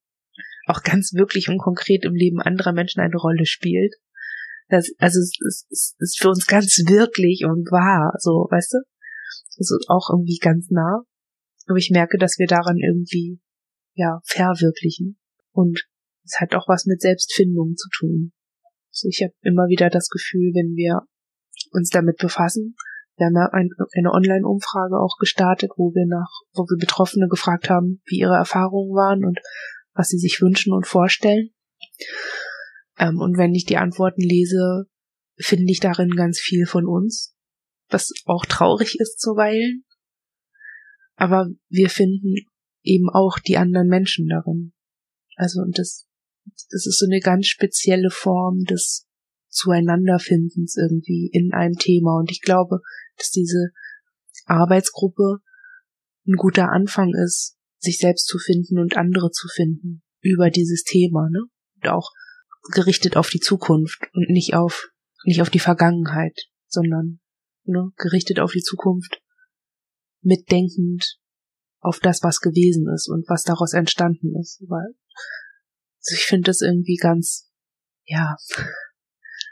auch ganz wirklich und konkret im Leben anderer Menschen eine Rolle spielt. Es ist für uns ganz wirklich und wahr, so, weißt du? Das ist auch irgendwie ganz nah. Aber ich merke, dass wir daran irgendwie, verwirklichen. Und es hat auch was mit Selbstfindung zu tun. Also ich habe immer wieder das Gefühl, wenn wir uns damit befassen. Wir haben ja eine Online-Umfrage auch gestartet, wo wir Betroffene gefragt haben, wie ihre Erfahrungen waren und was sie sich wünschen und vorstellen. Und wenn ich die Antworten lese, finde ich darin ganz viel von uns, was auch traurig ist zuweilen. Aber wir finden eben auch die anderen Menschen darin. Also, und das es ist so eine ganz spezielle Form des Zueinanderfindens irgendwie in einem Thema. Und ich glaube, dass diese Arbeitsgruppe ein guter Anfang ist, sich selbst zu finden und andere zu finden über dieses Thema, ne? Und auch gerichtet auf die Zukunft und nicht auf die Vergangenheit, sondern ne, gerichtet auf die Zukunft, mitdenkend auf das, was gewesen ist und was daraus entstanden ist. Weil also ich finde das irgendwie ganz, ja,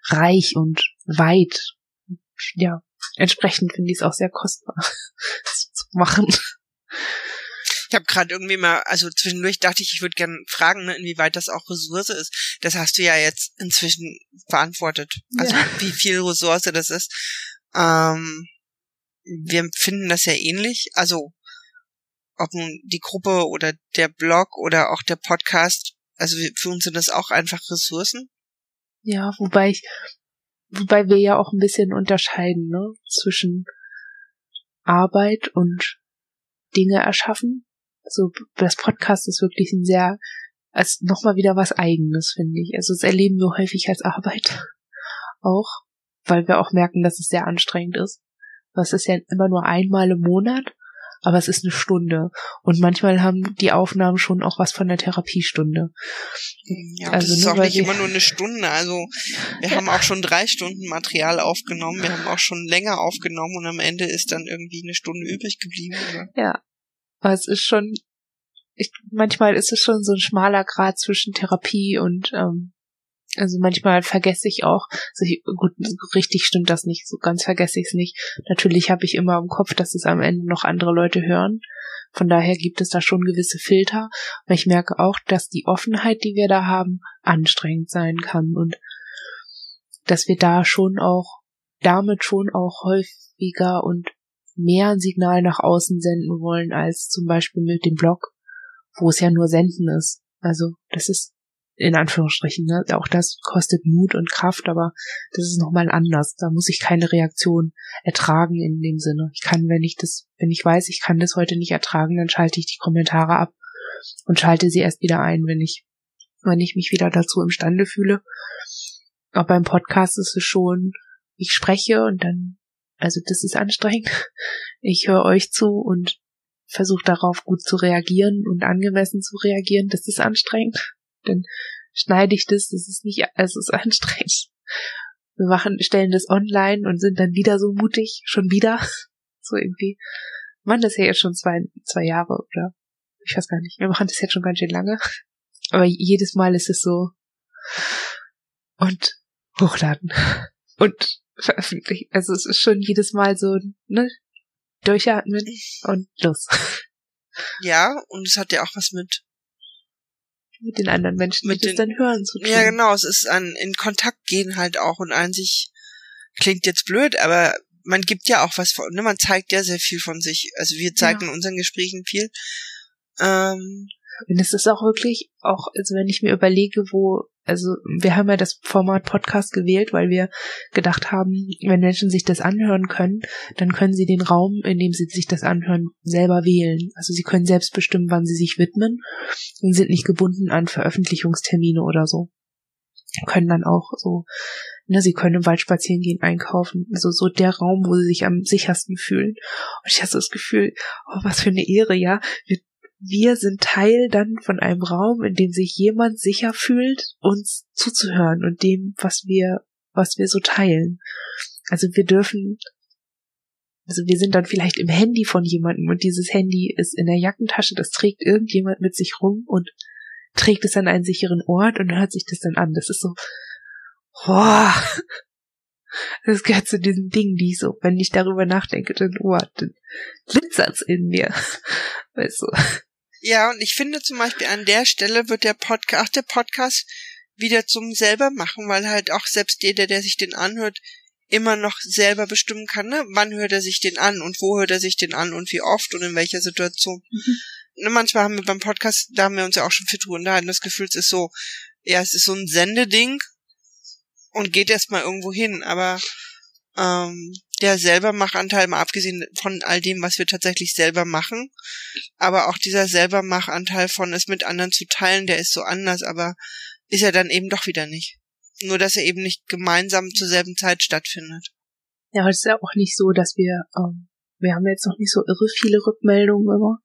reich und weit. Ja, entsprechend finde ich es auch sehr kostbar, das zu machen. Ich habe gerade irgendwie mal, also zwischendurch dachte ich, ich würde gerne fragen, ne, inwieweit das auch Ressource ist. Das hast du ja jetzt inzwischen beantwortet. Also ja, wie viel Ressource das ist. Wir finden das ja ähnlich. Also ob nun die Gruppe oder der Blog oder auch der Podcast, also für uns sind das auch einfach Ressourcen. Ja, wobei wir ja auch ein bisschen unterscheiden, ne, zwischen Arbeit und Dinge erschaffen. Also das Podcast ist wirklich ein sehr, als nochmal wieder was Eigenes, finde ich. Also das erleben wir häufig als Arbeit auch, weil wir auch merken, dass es sehr anstrengend ist. Das ist ja immer nur einmal im Monat, aber es ist eine Stunde. Und manchmal haben die Aufnahmen schon auch was von der Therapiestunde. Ja, also das ist auch nicht immer nur eine Stunde. Also wir haben auch schon 3 Stunden Material aufgenommen, wir haben auch schon länger aufgenommen und am Ende ist dann irgendwie eine Stunde übrig geblieben. Oder? Ja, aber es ist schon, manchmal ist es schon so ein schmaler Grat zwischen Therapie und also manchmal vergesse ich auch, also gut, richtig stimmt das nicht, so ganz vergesse ich es nicht. Natürlich habe ich immer im Kopf, dass es am Ende noch andere Leute hören. Von daher gibt es da schon gewisse Filter. Aber ich merke auch, dass die Offenheit, die wir da haben, anstrengend sein kann und dass wir da schon auch, damit schon auch häufiger und mehr ein Signal nach außen senden wollen, als zum Beispiel mit dem Blog, wo es ja nur Senden ist. Also das ist in Anführungsstrichen, ne? Auch das kostet Mut und Kraft, aber das ist nochmal anders. Da muss ich keine Reaktion ertragen in dem Sinne. Ich kann, wenn ich weiß, ich kann das heute nicht ertragen, dann schalte ich die Kommentare ab und schalte sie erst wieder ein, wenn ich mich wieder dazu imstande fühle. Aber beim Podcast ist es schon, ich spreche und dann, also das ist anstrengend. Ich höre euch zu und versuche darauf gut zu reagieren und angemessen zu reagieren. Das ist anstrengend. Dann schneide ich das, es ist anstrengend. Wir stellen das online und sind dann wieder so mutig, schon wieder. So irgendwie. Wir machen das ja jetzt schon zwei Jahre, oder? Ich weiß gar nicht. Wir machen das jetzt schon ganz schön lange. Aber jedes Mal ist es so. Und hochladen. Und veröffentlichen. Also es ist schon jedes Mal so, ne? Durchatmen und los. Ja, und es hat ja auch was mit den anderen Menschen, die das dann hören zu tun. Ja, genau, es ist in Kontakt gehen halt auch und an sich klingt jetzt blöd, aber man gibt ja auch was von, ne, man zeigt ja sehr viel von sich, also wir zeigen in unseren Gesprächen viel. Und es ist auch wirklich, auch, also wenn ich mir überlege, also wir haben ja das Format Podcast gewählt, weil wir gedacht haben, wenn Menschen sich das anhören können, dann können sie den Raum, in dem sie sich das anhören, selber wählen. Also sie können selbst bestimmen, wann sie sich widmen und sind nicht gebunden an Veröffentlichungstermine oder so. Können dann auch so, ne, sie können im Wald spazieren gehen, einkaufen. Also so der Raum, wo sie sich am sichersten fühlen. Und ich habe so das Gefühl, oh, was für eine Ehre, ja. Wir sind Teil dann von einem Raum, in dem sich jemand sicher fühlt, uns zuzuhören und dem, was wir so teilen. Also wir sind dann vielleicht im Handy von jemandem und dieses Handy ist in der Jackentasche, das trägt irgendjemand mit sich rum und trägt es an einen sicheren Ort und hört sich das dann an. Das ist so, boah, das gehört zu diesen Dingen, die ich so, wenn ich darüber nachdenke, dann glitzert's in mir. Weißt du? Ja, und ich finde zum Beispiel an der Stelle wird der Podcast wieder zum selber machen, weil halt auch selbst jeder, der sich den anhört, immer noch selber bestimmen kann, ne? Wann hört er sich den an und wo hört er sich den an und wie oft und in welcher Situation. Mhm. Ne, manchmal haben wir beim Podcast, da haben wir uns ja auch schon viel drüber unterhalten, das Gefühl, es ist so, ja, es ist so ein Sendeding und geht erstmal irgendwo hin, aber der Selbermachanteil, mal abgesehen von all dem, was wir tatsächlich selber machen, aber auch dieser Selbermachanteil von es mit anderen zu teilen, der ist so anders, aber ist er dann eben doch wieder nicht. Nur, dass er eben nicht gemeinsam zur selben Zeit stattfindet. Ja, aber es ist ja auch nicht so, dass wir haben jetzt noch nicht so irre viele Rückmeldungen immer.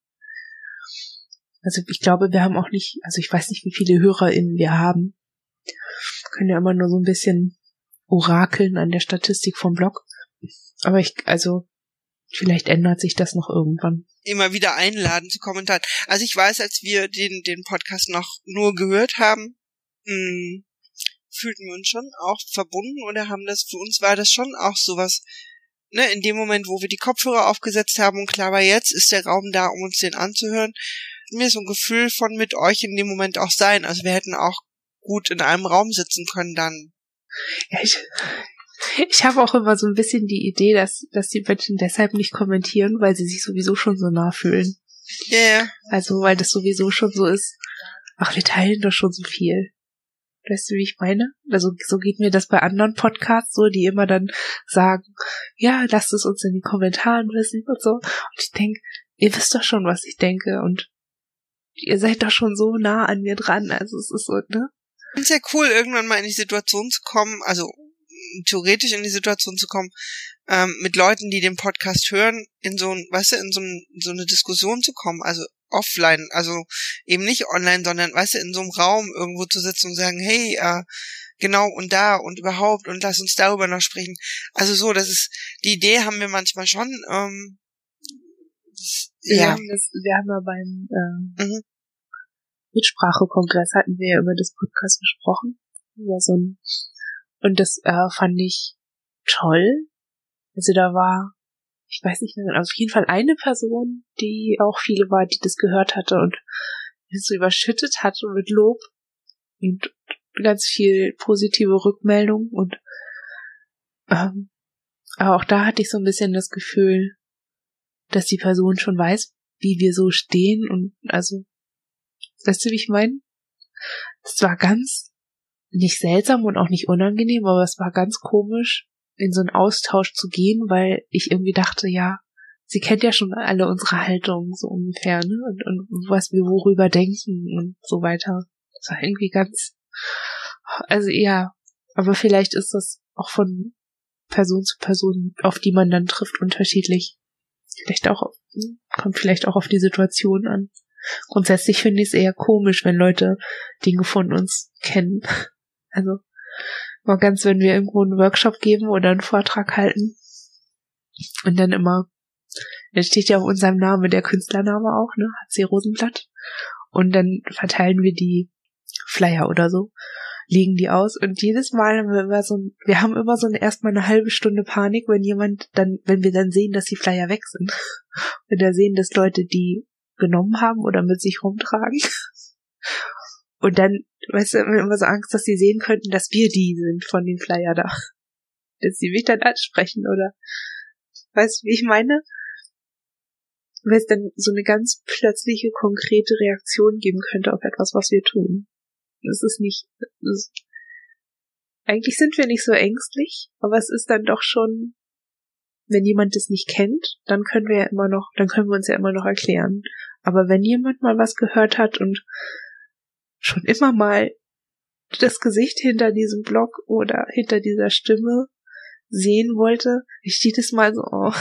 Also ich glaube, wir haben auch nicht, also ich weiß nicht, wie viele HörerInnen wir haben. Wir können ja immer nur so ein bisschen orakeln an der Statistik vom Blog. Aber vielleicht ändert sich das noch irgendwann. Immer wieder einladen zu Kommentaren. Also ich weiß, als wir den Podcast noch nur gehört haben, fühlten wir uns schon auch verbunden oder haben das, für uns war das schon auch sowas, ne, in dem Moment, wo wir die Kopfhörer aufgesetzt haben und klar war, jetzt ist der Raum da, um uns den anzuhören. Mir ist so ein Gefühl von mit euch in dem Moment auch sein. Also wir hätten auch gut in einem Raum sitzen können dann. Ja, ich habe auch immer so ein bisschen die Idee, dass die Menschen deshalb nicht kommentieren, weil sie sich sowieso schon so nah fühlen. Ja. Yeah. Also, weil das sowieso schon so ist. Ach, wir teilen doch schon so viel. Weißt du, wie ich meine? Also, so geht mir das bei anderen Podcasts so, die immer dann sagen, ja, lasst es uns in den Kommentaren wissen und so. Und ich denke, ihr wisst doch schon, was ich denke und ihr seid doch schon so nah an mir dran. Also, es ist so, ne? Es ist ja cool, irgendwann mal in die Situation zu kommen, also theoretisch in die Situation zu kommen, mit Leuten, die den Podcast hören, in so eine Diskussion zu kommen, also offline, also eben nicht online, sondern, in so einem Raum irgendwo zu sitzen und sagen, hey, genau und da und überhaupt und lass uns darüber noch sprechen. Also so, das ist, die Idee haben wir manchmal schon. Wir haben ja beim Mitsprache-Kongress hatten wir ja über das Podcast gesprochen, über so ein. Und das fand ich toll. Also da war, ich weiß nicht mehr, auf jeden Fall eine Person, die auch viele war, die das gehört hatte und so überschüttet hatte mit Lob und ganz viel positive Rückmeldung. Und aber auch da hatte ich so ein bisschen das Gefühl, dass die Person schon weiß, wie wir so stehen und also, weißt du, wie ich meine? Das war ganz nicht seltsam und auch nicht unangenehm, aber es war ganz komisch, in so einen Austausch zu gehen, weil ich irgendwie dachte, ja, sie kennt ja schon alle unsere Haltungen so ungefähr, ne? Und was wir worüber denken und so weiter. Das war irgendwie ganz, also ja, aber vielleicht ist das auch von Person zu Person, auf die man dann trifft, unterschiedlich. Kommt vielleicht auch auf die Situation an. Grundsätzlich finde ich es eher komisch, wenn Leute Dinge von uns kennen. Also mal ganz, wenn wir irgendwo einen Workshop geben oder einen Vortrag halten und dann immer, dann steht ja auf unserem Namen der Künstlername auch, ne, HC Rosenblatt, und dann verteilen wir die Flyer oder so, legen die aus und jedes Mal haben wir immer erstmal eine halbe Stunde Panik, wenn wir dann sehen, dass die Flyer weg sind, wenn wir sehen, dass Leute die genommen haben oder mit sich rumtragen. Und dann, weißt du, immer so Angst, dass sie sehen könnten, dass wir die sind von dem Flyer da. Dass sie mich dann ansprechen oder, weißt du, wie ich meine? Weil es dann so eine ganz plötzliche, konkrete Reaktion geben könnte auf etwas, was wir tun. Eigentlich sind wir nicht so ängstlich, aber es ist dann doch schon, wenn jemand das nicht kennt, dann können wir uns ja immer noch erklären. Aber wenn jemand mal was gehört hat und schon immer mal das Gesicht hinter diesem Blog oder hinter dieser Stimme sehen wollte, ich jedes Mal so, oh,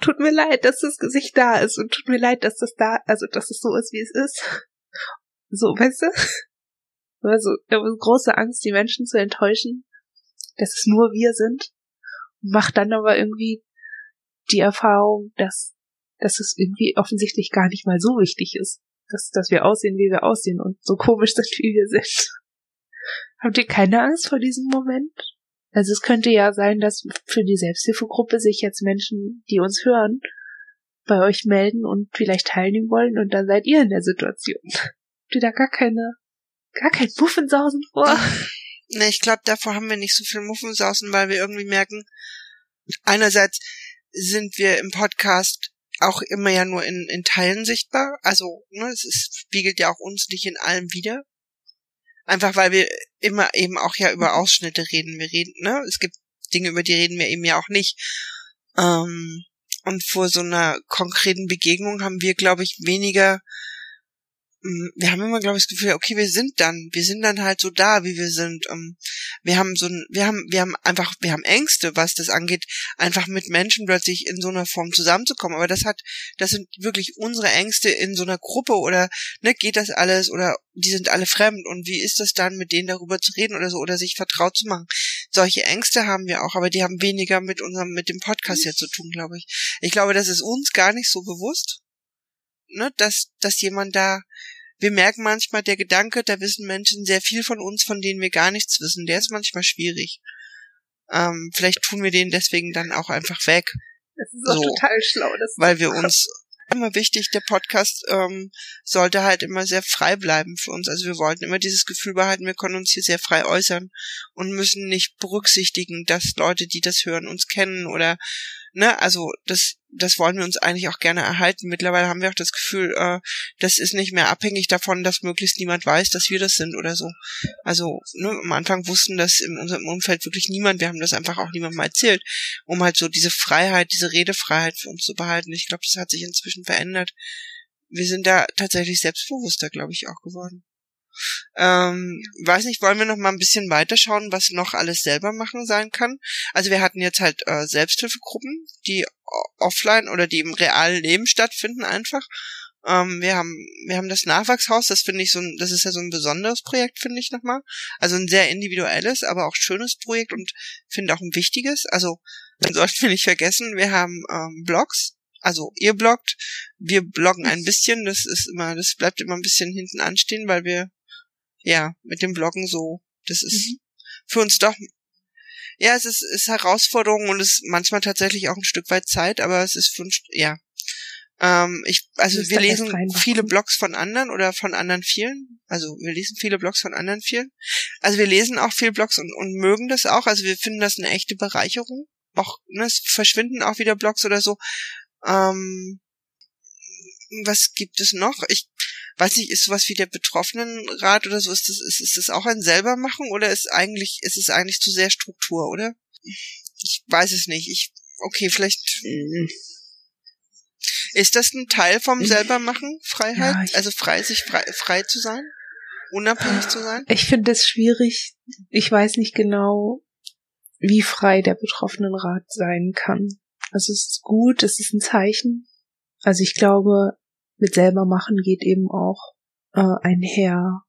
tut mir leid, dass das Gesicht da ist und tut mir leid, dass das da, also dass es so ist, wie es ist. So, weißt du? Also große Angst, die Menschen zu enttäuschen, dass es nur wir sind. Macht dann aber irgendwie die Erfahrung, dass es irgendwie offensichtlich gar nicht mal so wichtig ist, dass wir aussehen, wie wir aussehen und so komisch sind, wie wir sind. Habt ihr keine Angst vor diesem Moment? Also es könnte ja sein, dass für die Selbsthilfegruppe sich jetzt Menschen, die uns hören, bei euch melden und vielleicht teilnehmen wollen und dann seid ihr in der Situation. Habt ihr da gar kein Muffensausen vor? Ne, ich glaube, davor haben wir nicht so viel Muffensausen, weil wir irgendwie merken, einerseits sind wir im Podcast auch immer ja nur in Teilen sichtbar. Also, ne, spiegelt ja auch uns nicht in allem wider. Einfach weil wir immer eben auch ja über Ausschnitte reden. Wir reden, ne, es gibt Dinge, über die reden wir eben ja auch nicht. Und vor so einer konkreten Begegnung haben wir, glaube ich, weniger wir haben immer, glaube ich, das Gefühl, okay, wir sind dann halt so da, wie wir sind. Wir haben Ängste, was das angeht, einfach mit Menschen plötzlich in so einer Form zusammenzukommen. Aber das sind wirklich unsere Ängste in so einer Gruppe oder, ne, geht das alles oder die sind alle fremd und wie ist das dann, mit denen darüber zu reden oder so oder sich vertraut zu machen. Solche Ängste haben wir auch, aber die haben weniger mit dem Podcast jetzt zu tun, glaube ich. Ich glaube, das ist uns gar nicht so bewusst, ne, dass jemand da. Wir merken manchmal, der Gedanke, da wissen Menschen sehr viel von uns, von denen wir gar nichts wissen, der ist manchmal schwierig. Vielleicht tun wir den deswegen dann auch einfach weg. Das ist auch so, total schlau. Weil wir uns, immer wichtig, der Podcast sollte halt immer sehr frei bleiben für uns. Also wir wollten immer dieses Gefühl behalten, wir können uns hier sehr frei äußern und müssen nicht berücksichtigen, dass Leute, die das hören, uns kennen oder, ne, also das wollen wir uns eigentlich auch gerne erhalten. Mittlerweile haben wir auch das Gefühl, das ist nicht mehr abhängig davon, dass möglichst niemand weiß, dass wir das sind oder so. Also, ne, am Anfang wussten das in unserem Umfeld wirklich niemand. Wir haben das einfach auch niemandem erzählt, um halt so diese Freiheit, diese Redefreiheit für uns zu behalten. Ich glaube, das hat sich inzwischen verändert. Wir sind da tatsächlich selbstbewusster, glaube ich, auch geworden. Weiß nicht, wollen wir noch mal ein bisschen weiterschauen, was noch alles selber machen sein kann? Also wir hatten jetzt halt Selbsthilfegruppen, die offline oder die im realen Leben stattfinden einfach. Wir haben das Nachwachshaus, das finde ich das ist ja so ein besonderes Projekt, finde ich nochmal. Also ein sehr individuelles, aber auch schönes Projekt und finde auch ein wichtiges. Also dann sollten wir nicht vergessen, wir haben Blogs. Also ihr bloggt, wir bloggen ein bisschen. Das bleibt immer ein bisschen hinten anstehen, weil wir ja, mit dem Bloggen so, das ist für uns doch, ja, es ist Herausforderung und es ist manchmal tatsächlich auch ein Stück weit Zeit, aber es ist für uns, ja. Wir lesen viele Blogs von anderen oder von anderen vielen. Also wir lesen viele Blogs von anderen vielen. Also wir lesen auch viele Blogs und mögen das auch. Also wir finden das eine echte Bereicherung. Auch, ne, es verschwinden auch wieder Blogs oder so. Was gibt es noch? Ich weiß nicht, ist sowas wie der Betroffenenrat oder so, ist das auch ein Selbermachen oder ist es eigentlich zu sehr Struktur, oder? Ich weiß es nicht. Okay, vielleicht ist das ein Teil vom Selbermachen, Freiheit? Ja, also frei zu sein? Unabhängig zu sein? Ich finde es schwierig. Ich weiß nicht genau, wie frei der Betroffenenrat sein kann. Also es ist gut, es ist ein Zeichen. Also ich glaube, mit selber machen geht eben auch einher,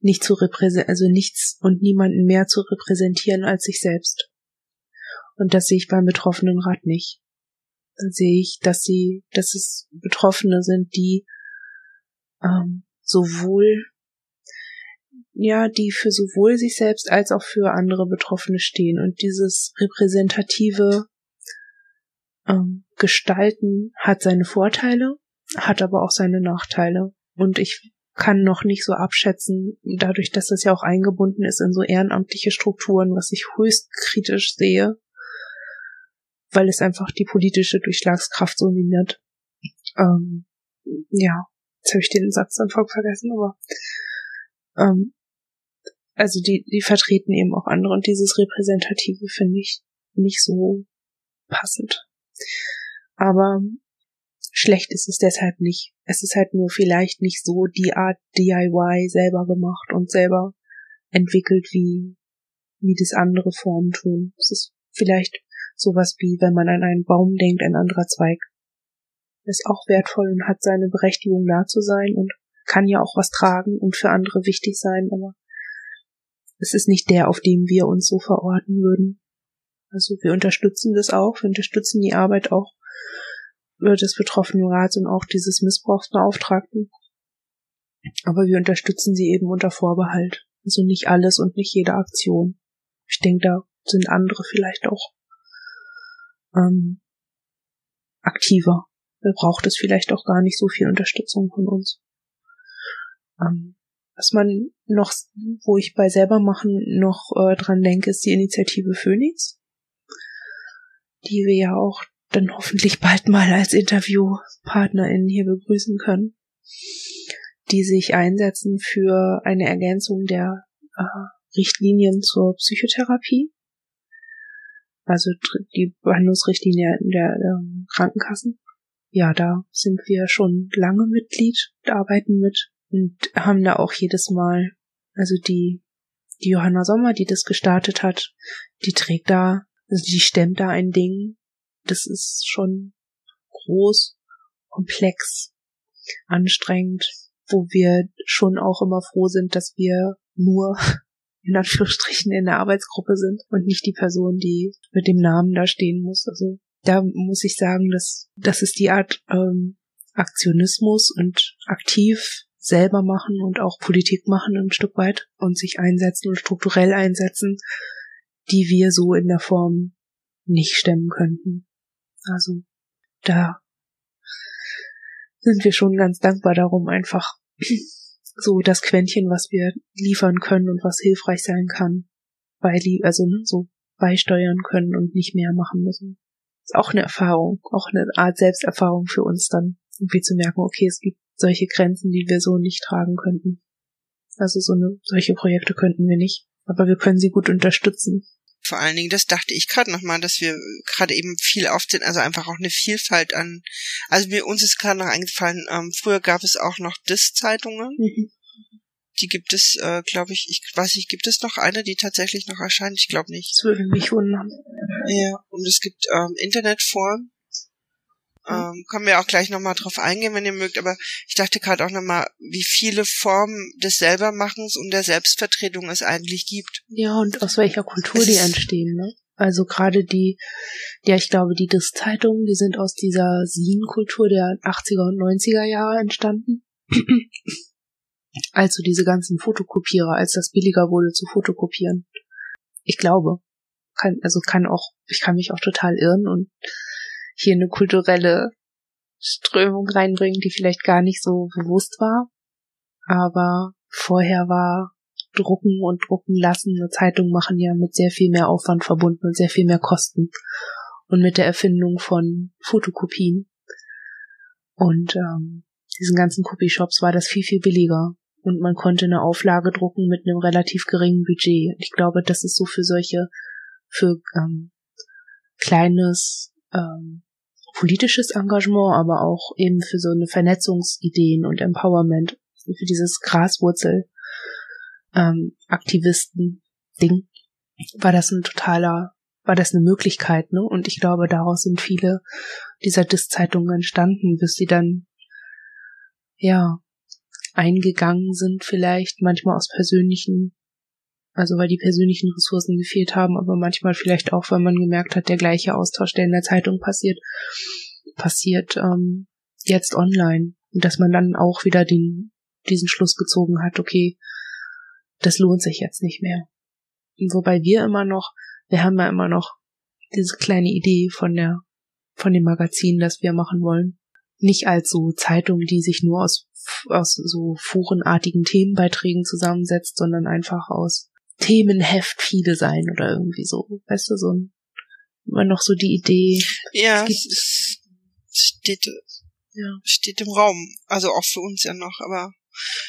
nichts und niemanden mehr zu repräsentieren als sich selbst. Und das sehe ich beim Betroffenenrat nicht. Dann sehe ich, dass es Betroffene sind, die die für sowohl sich selbst als auch für andere Betroffene stehen. Und dieses repräsentative Gestalten hat seine Vorteile, hat aber auch seine Nachteile. Und ich kann noch nicht so abschätzen, dadurch, dass das ja auch eingebunden ist in so ehrenamtliche Strukturen, was ich höchst kritisch sehe, weil es einfach die politische Durchschlagskraft so mindert. Jetzt habe ich den Satz dann voll vergessen, aber also die vertreten eben auch andere und dieses Repräsentative finde ich nicht so passend. Aber schlecht ist es deshalb nicht. Es ist halt nur vielleicht nicht so die Art DIY selber gemacht und selber entwickelt, wie das andere Formen tun. Es ist vielleicht sowas wie, wenn man an einen Baum denkt, ein anderer Zweig. Ist auch wertvoll und hat seine Berechtigung, da zu sein und kann ja auch was tragen und für andere wichtig sein, aber es ist nicht der, auf dem wir uns so verorten würden. Also wir unterstützen das auch, wir unterstützen die Arbeit auch des Betroffenenrats und auch dieses Missbrauchsbeauftragten. Aber wir unterstützen sie eben unter Vorbehalt. Also nicht alles und nicht jede Aktion. Ich denke, da sind andere vielleicht auch aktiver. Da braucht es vielleicht auch gar nicht so viel Unterstützung von uns. Was man noch, wo ich bei selber machen noch dran denke, ist die Initiative Phoenix, die wir ja auch dann hoffentlich bald mal als InterviewpartnerInnen hier begrüßen können, die sich einsetzen für eine Ergänzung der Richtlinien zur Psychotherapie, also die Behandlungsrichtlinie der Krankenkassen, ja, da sind wir schon lange Mitglied und arbeiten mit und haben da auch jedes Mal, also die Johanna Sommer, die das gestartet hat, die trägt da, also die stemmt da ein Ding. Das ist schon groß, komplex, anstrengend, wo wir schon auch immer froh sind, dass wir nur in Anführungsstrichen in der Arbeitsgruppe sind und nicht die Person, die mit dem Namen da stehen muss. Also da muss ich sagen, dass das ist die Art Aktionismus und aktiv selber machen und auch Politik machen ein Stück weit und sich einsetzen und strukturell einsetzen, die wir so in der Form nicht stemmen könnten. Also da sind wir schon ganz dankbar darum, einfach so das Quäntchen, was wir liefern können und was hilfreich sein kann, so beisteuern können und nicht mehr machen müssen. Ist auch eine Erfahrung, auch eine Art Selbsterfahrung für uns dann, irgendwie zu merken, okay, es gibt solche Grenzen, die wir so nicht tragen könnten. Also solche Projekte könnten wir nicht, aber wir können sie gut unterstützen. Vor allen Dingen, das dachte ich gerade nochmal, dass wir gerade eben viel aufziehen, also einfach auch eine Vielfalt an, also uns ist gerade noch eingefallen, früher gab es auch noch Diss-Zeitungen, die gibt es, glaube ich, gibt es noch eine, die tatsächlich noch erscheint? Ich glaube nicht. Das würde mich wundern. Ja, und es gibt Internetforen, können wir auch gleich nochmal drauf eingehen, wenn ihr mögt, aber ich dachte gerade auch nochmal, wie viele Formen des Selbermachens und der Selbstvertretung es eigentlich gibt. Ja, und aus welcher Kultur die entstehen, ne? Also gerade ich glaube, die Diss-Zeitungen, die sind aus dieser Sin-Kultur der 80er und 90er Jahre entstanden. Also diese ganzen Fotokopierer, als das billiger wurde zu fotokopieren. Ich glaube, ich kann mich auch total irren und hier eine kulturelle Strömung reinbringen, die vielleicht gar nicht so bewusst war. Aber vorher war Drucken und Drucken lassen, eine Zeitung machen ja mit sehr viel mehr Aufwand verbunden und sehr viel mehr Kosten. Und mit der Erfindung von Fotokopien und diesen ganzen Copyshops war das viel, viel billiger. Und man konnte eine Auflage drucken mit einem relativ geringen Budget. Ich glaube, das ist so für kleines politisches Engagement, aber auch eben für so eine Vernetzungsideen und Empowerment, für dieses Graswurzel Aktivisten-Ding, war das eine Möglichkeit, ne? Und ich glaube, daraus sind viele dieser Diss-Zeitungen entstanden, bis sie dann eingegangen sind vielleicht, manchmal aus persönlichen, also weil die persönlichen Ressourcen gefehlt haben, aber manchmal vielleicht auch, weil man gemerkt hat, der gleiche Austausch, der in der Zeitung passiert jetzt online. Und dass man dann auch wieder diesen Schluss gezogen hat, okay, das lohnt sich jetzt nicht mehr. Und wobei wir haben ja immer noch diese kleine Idee von dem Magazin, das wir machen wollen. Nicht als so Zeitung, die sich nur aus so forenartigen Themenbeiträgen zusammensetzt, sondern einfach aus Themenheft Viele Sein oder irgendwie so. Weißt du, immer noch so die Idee. Ja, steht im Raum. Also auch für uns ja noch, aber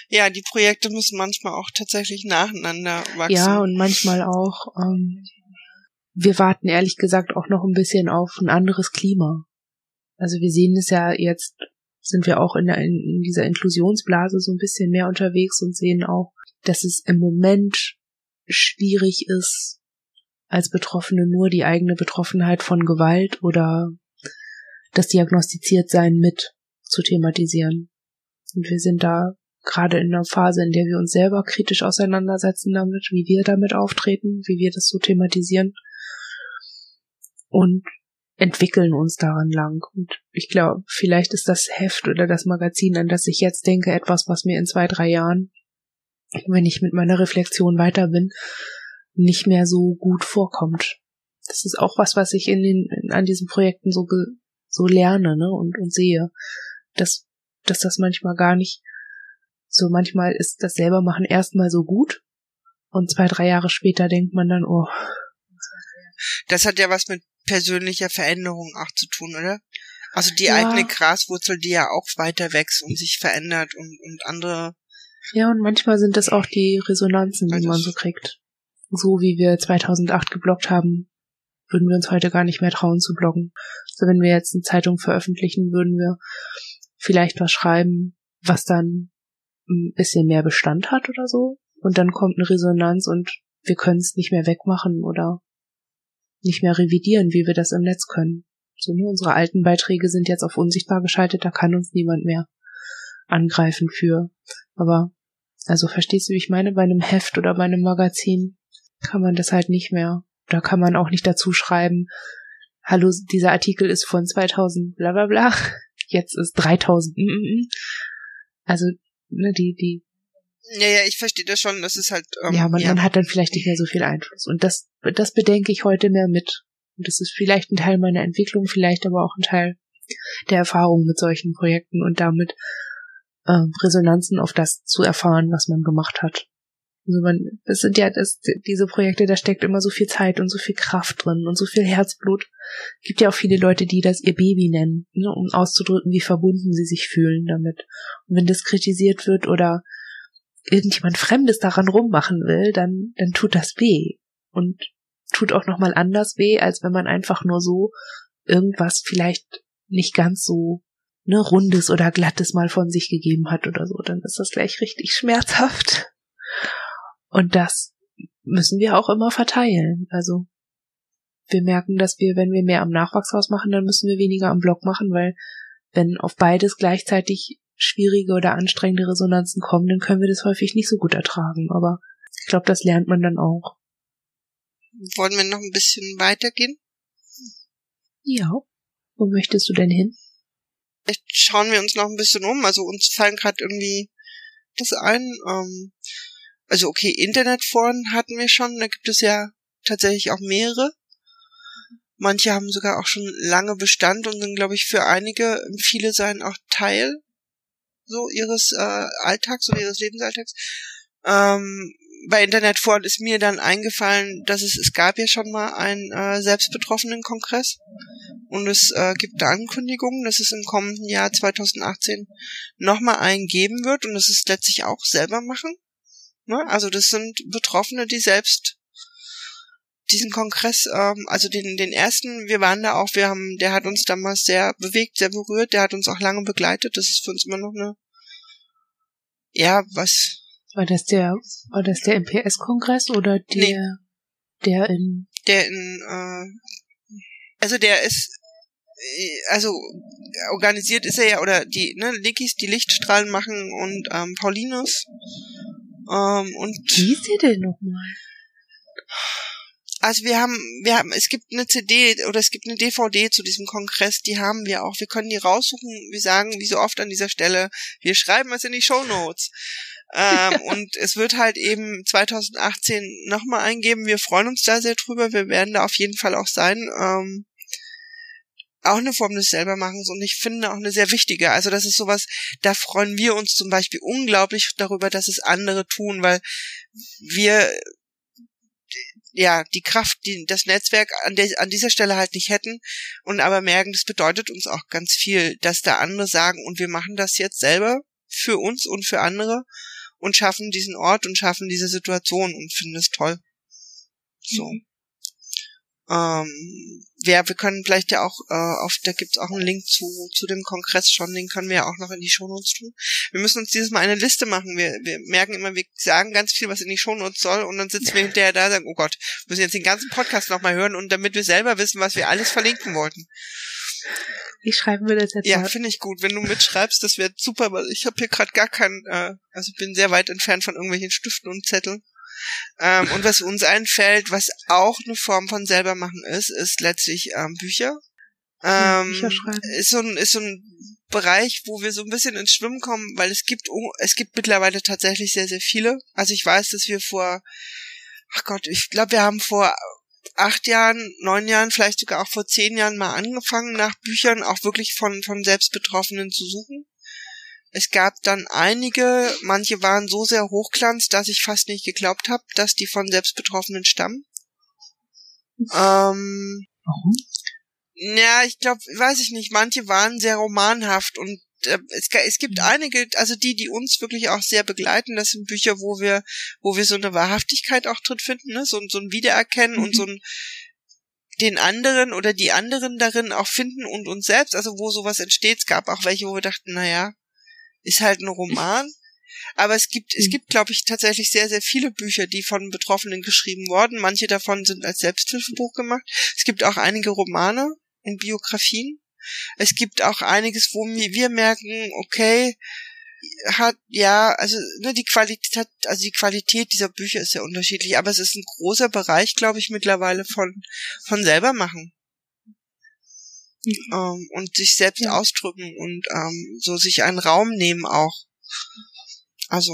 ja, die Projekte müssen manchmal auch tatsächlich nacheinander wachsen. Ja, und manchmal auch, wir warten ehrlich gesagt auch noch ein bisschen auf ein anderes Klima. Also wir sehen es ja jetzt, sind wir auch in dieser Inklusionsblase so ein bisschen mehr unterwegs und sehen auch, dass es im Moment schwierig ist, als Betroffene nur die eigene Betroffenheit von Gewalt oder das Diagnostiziertsein mit zu thematisieren. Und wir sind da gerade in einer Phase, in der wir uns selber kritisch auseinandersetzen damit, wie wir damit auftreten, wie wir das so thematisieren und entwickeln uns daran lang. Und ich glaube, vielleicht ist das Heft oder das Magazin, an das ich jetzt denke, etwas, was mir in 2-3 Jahren, wenn ich mit meiner Reflexion weiter bin, nicht mehr so gut vorkommt. Das ist auch was ich an diesen Projekten so lerne, ne, und sehe, dass das manchmal gar nicht so, manchmal ist das Selbermachen erstmal so gut und 2-3 Jahre später denkt man dann, oh. Das hat ja was mit persönlicher Veränderung auch zu tun, oder? Also die eigene Graswurzel, die ja auch weiter wächst und sich verändert und andere. Ja, und manchmal sind das auch die Resonanzen, die man so kriegt. So wie wir 2008 geblockt haben, würden wir uns heute gar nicht mehr trauen zu bloggen. Also wenn wir jetzt eine Zeitung veröffentlichen, würden wir vielleicht was schreiben, was dann ein bisschen mehr Bestand hat oder so. Und dann kommt eine Resonanz und wir können es nicht mehr wegmachen oder nicht mehr revidieren, wie wir das im Netz können. So, nur unsere alten Beiträge sind jetzt auf unsichtbar geschaltet, da kann uns niemand mehr angreifen für. Aber, also verstehst du, wie ich meine? Bei einem Heft oder bei einem Magazin kann man das halt nicht mehr. Da kann man auch nicht dazu schreiben, hallo, dieser Artikel ist von 2000 bla bla bla, jetzt ist 3000. Also, ne, die Ja, ich verstehe das schon, das ist halt... man hat dann vielleicht nicht mehr so viel Einfluss. Und das bedenke ich heute mehr mit. Und das ist vielleicht ein Teil meiner Entwicklung, vielleicht aber auch ein Teil der Erfahrung mit solchen Projekten und damit Resonanzen auf das zu erfahren, was man gemacht hat. Also es sind ja diese Projekte, da steckt immer so viel Zeit und so viel Kraft drin und so viel Herzblut. Es gibt ja auch viele Leute, die das ihr Baby nennen, ne, um auszudrücken, wie verbunden sie sich fühlen damit. Und wenn das kritisiert wird oder irgendjemand Fremdes daran rummachen will, dann tut das weh. Und tut auch nochmal anders weh, als wenn man einfach nur so irgendwas vielleicht nicht ganz so, ne, Rundes oder Glattes mal von sich gegeben hat oder so. Dann ist das gleich richtig schmerzhaft. Und das müssen wir auch immer verteilen. Also wir merken, dass wir, wenn wir mehr am Nachwachshaus machen, dann müssen wir weniger am Blog machen, weil wenn auf beides gleichzeitig schwierige oder anstrengende Resonanzen kommen, dann können wir das häufig nicht so gut ertragen. Aber ich glaube, das lernt man dann auch. Wollen wir noch ein bisschen weitergehen? Ja. Wo möchtest du denn hin? Vielleicht schauen wir uns noch ein bisschen um. Also uns fallen gerade irgendwie das ein. Also okay, Internetforen hatten wir schon. Da gibt es ja tatsächlich auch mehrere. Manche haben sogar auch schon lange Bestand und sind, glaube ich, für einige, viele seien auch Teil so ihres Alltags oder ihres Lebensalltags. Bei Internetforen ist mir dann eingefallen, dass es gab ja schon mal einen selbstbetroffenen Kongress und es gibt da Ankündigungen, dass es im kommenden Jahr 2018 nochmal einen geben wird und das ist letztlich auch selber machen. Ne? Also das sind Betroffene, die selbst diesen Kongress, also den ersten, wir waren da auch, der hat uns damals sehr bewegt, sehr berührt, der hat uns auch lange begleitet, das ist für uns immer noch eine, ja, was... War das der MPS-Kongress oder der, nee, der organisiert ist er ja, oder die, ne, Lickis, die Lichtstrahlen machen und, Paulinus, und. Wie ist der denn nochmal? Also wir haben, es gibt eine CD oder es gibt eine DVD zu diesem Kongress, die haben wir auch, wir können die raussuchen, wir sagen, wie so oft an dieser Stelle, wir schreiben es in die Shownotes. Und es wird halt eben 2018 nochmal eingeben. Wir freuen uns da sehr drüber. Wir werden da auf jeden Fall auch sein. Auch eine Form des Selbermachens und ich finde auch eine sehr wichtige. Also das ist sowas, da freuen wir uns zum Beispiel unglaublich darüber, dass es andere tun, weil wir die Kraft, das Netzwerk an dieser Stelle halt nicht hätten und aber merken, das bedeutet uns auch ganz viel, dass da andere sagen und wir machen das jetzt selber für uns und für andere und schaffen diesen Ort und schaffen diese Situation und finden es toll. So. Wir können vielleicht ja auch, da gibt's auch einen Link zu dem Kongress schon, den können wir ja auch noch in die Shownotes tun. Wir müssen uns dieses Mal eine Liste machen. Wir merken immer, wir sagen ganz viel, was in die Shownotes soll und dann sitzen wir hinterher da und sagen, oh Gott, wir müssen jetzt den ganzen Podcast nochmal hören und damit wir selber wissen, was wir alles verlinken wollten. Ich schreibe mir das jetzt mal. Ja, finde ich gut. Wenn du mitschreibst, das wäre super, aber ich habe hier gerade gar keinen, ich bin sehr weit entfernt von irgendwelchen Stiften und Zetteln. Und was uns einfällt, was auch eine Form von selber machen ist letztlich Bücher. Bücher schreiben. Ist so ein Bereich, wo wir so ein bisschen ins Schwimmen kommen, weil es gibt mittlerweile tatsächlich sehr, sehr viele. Also ich weiß, dass wir wir haben vor 8 Jahren, 9 Jahren, vielleicht sogar auch vor 10 Jahren mal angefangen, nach Büchern auch wirklich von Selbstbetroffenen zu suchen. Es gab dann einige, manche waren so sehr hochglanz, dass ich fast nicht geglaubt habe, dass die von Selbstbetroffenen stammen. Warum? Ja, ich glaube, weiß ich nicht, manche waren sehr romanhaft und es gibt einige, also die uns wirklich auch sehr begleiten, das sind Bücher, wo wir so eine Wahrhaftigkeit auch drin finden, ne? So ein Wiedererkennen und so ein den anderen oder die anderen darin auch finden und uns selbst, also wo sowas entsteht. Es gab auch welche, wo wir dachten, naja, ist halt ein Roman. Aber es gibt, glaube ich, tatsächlich sehr, sehr viele Bücher, die von Betroffenen geschrieben wurden. Manche davon sind als Selbsthilfebuch gemacht. Es gibt auch einige Romane und Biografien. Es gibt auch einiges, wo wir merken, okay, die Qualität dieser Bücher ist sehr unterschiedlich, aber es ist ein großer Bereich, glaube ich, mittlerweile von selber machen. Mhm. Und sich selbst ausdrücken und so sich einen Raum nehmen auch. Also.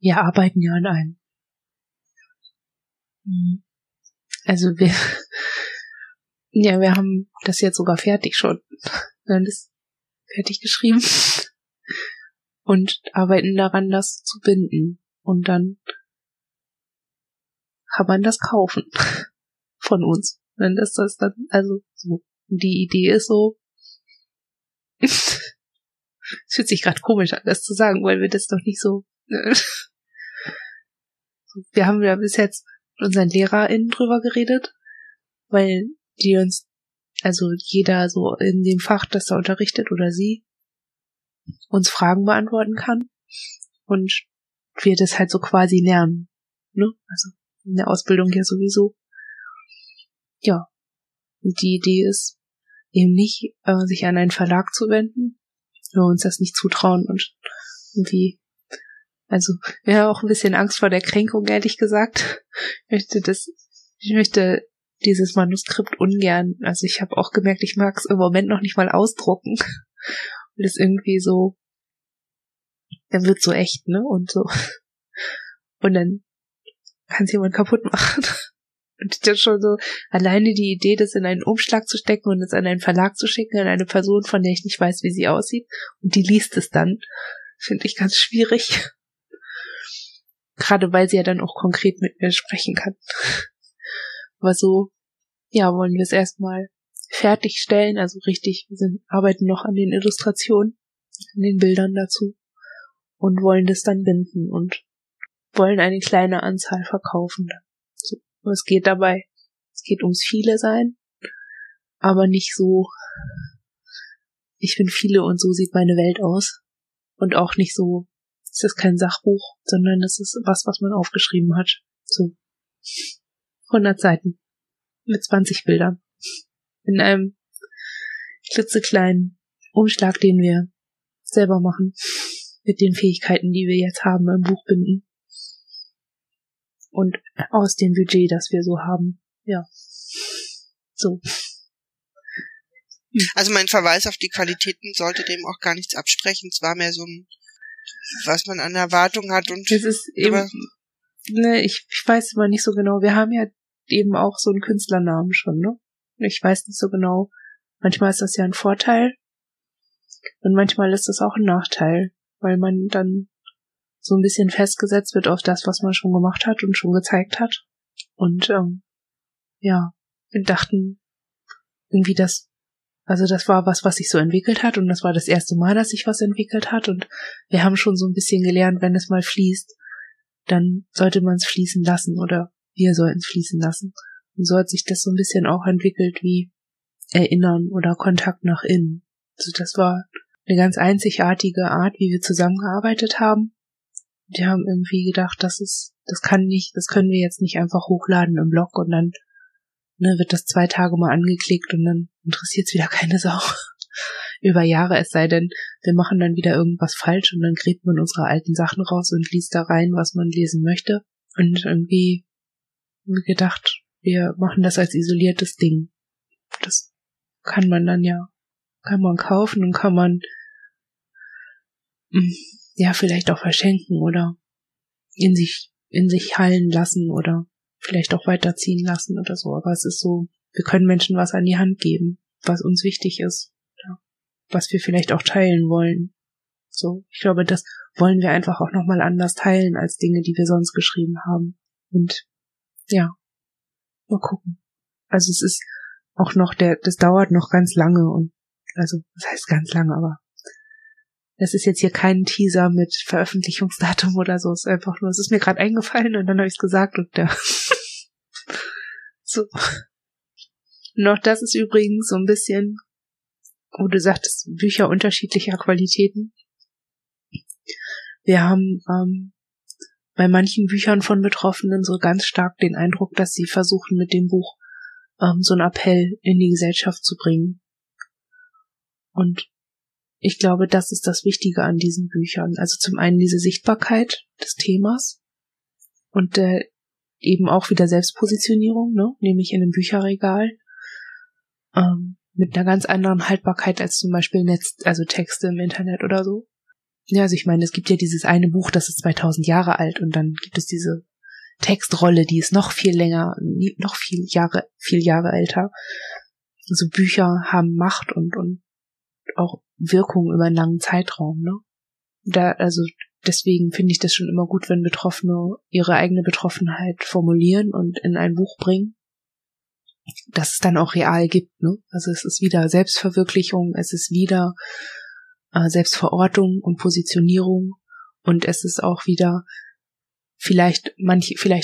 Wir arbeiten ja an einem. Also wir haben das jetzt sogar fertig schon. Wir haben das fertig geschrieben. Und arbeiten daran, das zu binden. Und dann kann man das kaufen. Von uns. Dann ist das dann, also so. Die Idee ist so. Es fühlt sich gerade komisch an, das zu sagen, weil wir das doch nicht so... Wir haben ja bis jetzt mit unseren LehrerInnen drüber geredet, weil die uns, also jeder so in dem Fach, das da unterrichtet oder sie, uns Fragen beantworten kann und wir das halt so quasi lernen. Ne? Also in der Ausbildung ja sowieso. Ja. Und die Idee ist eben nicht, sich an einen Verlag zu wenden, wir uns das nicht zutrauen und irgendwie, also wir haben auch ein bisschen Angst vor der Kränkung, ehrlich gesagt. Ich möchte dieses Manuskript ungern, also ich habe auch gemerkt, ich mag es im Moment noch nicht mal ausdrucken. Und das irgendwie so, dann wird so echt, ne, und so. Und dann kann es jemand kaputt machen. Und das schon so, alleine die Idee, das in einen Umschlag zu stecken und es an einen Verlag zu schicken, an eine Person, von der ich nicht weiß, wie sie aussieht, und die liest es dann, finde ich ganz schwierig. Gerade weil sie ja dann auch konkret mit mir sprechen kann. Aber so, ja, wollen wir es erstmal fertigstellen, also richtig, arbeiten noch an den Illustrationen, an den Bildern dazu und wollen das dann binden und wollen eine kleine Anzahl verkaufen. Und es geht dabei, es geht ums Viele Sein, aber nicht so, ich bin viele und so sieht meine Welt aus. Und auch nicht so, es ist kein Sachbuch, sondern es ist was man aufgeschrieben hat. So 100 Seiten mit 20 Bildern. In einem klitzekleinen Umschlag, den wir selber machen, mit den Fähigkeiten, die wir jetzt haben, im Buch binden. Und aus dem Budget, das wir so haben. Ja. So. Also mein Verweis auf die Qualitäten sollte dem auch gar nichts absprechen. Es war mehr so ein, was man an Erwartung hat. Und das ist eben, ne, ich weiß immer nicht so genau. Wir haben ja eben auch so einen Künstlernamen schon, ne? Ich weiß nicht so genau. Manchmal ist das ja ein Vorteil. Und manchmal ist das auch ein Nachteil. Weil man dann so ein bisschen festgesetzt wird auf das, was man schon gemacht hat und schon gezeigt hat. Und ja, wir dachten irgendwie, das war was sich so entwickelt hat und das war das erste Mal, dass sich was entwickelt hat und wir haben schon so ein bisschen gelernt, wenn es mal fließt, dann sollte man es fließen lassen oder wir sollten es fließen lassen. Und so hat sich das so ein bisschen auch entwickelt wie Erinnern oder Kontakt nach innen. Also das war eine ganz einzigartige Art, wie wir zusammengearbeitet haben. Die haben irgendwie gedacht, das können wir jetzt nicht einfach hochladen im Blog und dann, ne, wird das 2 Tage mal angeklickt und dann interessiert es wieder keine Sau. Über Jahre, es sei denn, wir machen dann wieder irgendwas falsch und dann gräbt man unsere alten Sachen raus und liest da rein, was man lesen möchte. Und irgendwie gedacht, wir machen das als isoliertes Ding. Das kann man dann ja, kaufen und kann man ja, vielleicht auch verschenken oder in sich hallen lassen oder vielleicht auch weiterziehen lassen oder so. Aber es ist so, wir können Menschen was an die Hand geben, was uns wichtig ist, ja, was wir vielleicht auch teilen wollen. So, ich glaube, das wollen wir einfach auch nochmal anders teilen als Dinge, die wir sonst geschrieben haben. Und ja, mal gucken. Also es ist auch noch, das dauert noch ganz lange und, also, das heißt ganz lange, aber das ist jetzt hier kein Teaser mit Veröffentlichungsdatum oder so. Es ist einfach nur, es ist mir gerade eingefallen und dann habe ich es gesagt und ja. So. Und auch das ist übrigens so ein bisschen, wo du sagtest, Bücher unterschiedlicher Qualitäten. Wir haben bei manchen Büchern von Betroffenen so ganz stark den Eindruck, dass sie versuchen, mit dem Buch so einen Appell in die Gesellschaft zu bringen. Und ich glaube, das ist das Wichtige an diesen Büchern. Also zum einen diese Sichtbarkeit des Themas und eben auch wieder Selbstpositionierung, ne? Nämlich in einem Bücherregal mit einer ganz anderen Haltbarkeit als zum Beispiel also Texte im Internet oder so. Ja, also ich meine, es gibt ja dieses eine Buch, das ist 2000 Jahre alt, und dann gibt es diese Textrolle, die ist noch viel Jahre älter. Also Bücher haben Macht und auch Wirkung über einen langen Zeitraum, ne? Also deswegen finde ich das schon immer gut, wenn Betroffene ihre eigene Betroffenheit formulieren und in ein Buch bringen, das es dann auch real gibt, ne? Also es ist wieder Selbstverwirklichung, es ist wieder Selbstverortung und Positionierung, und es ist auch wieder vielleicht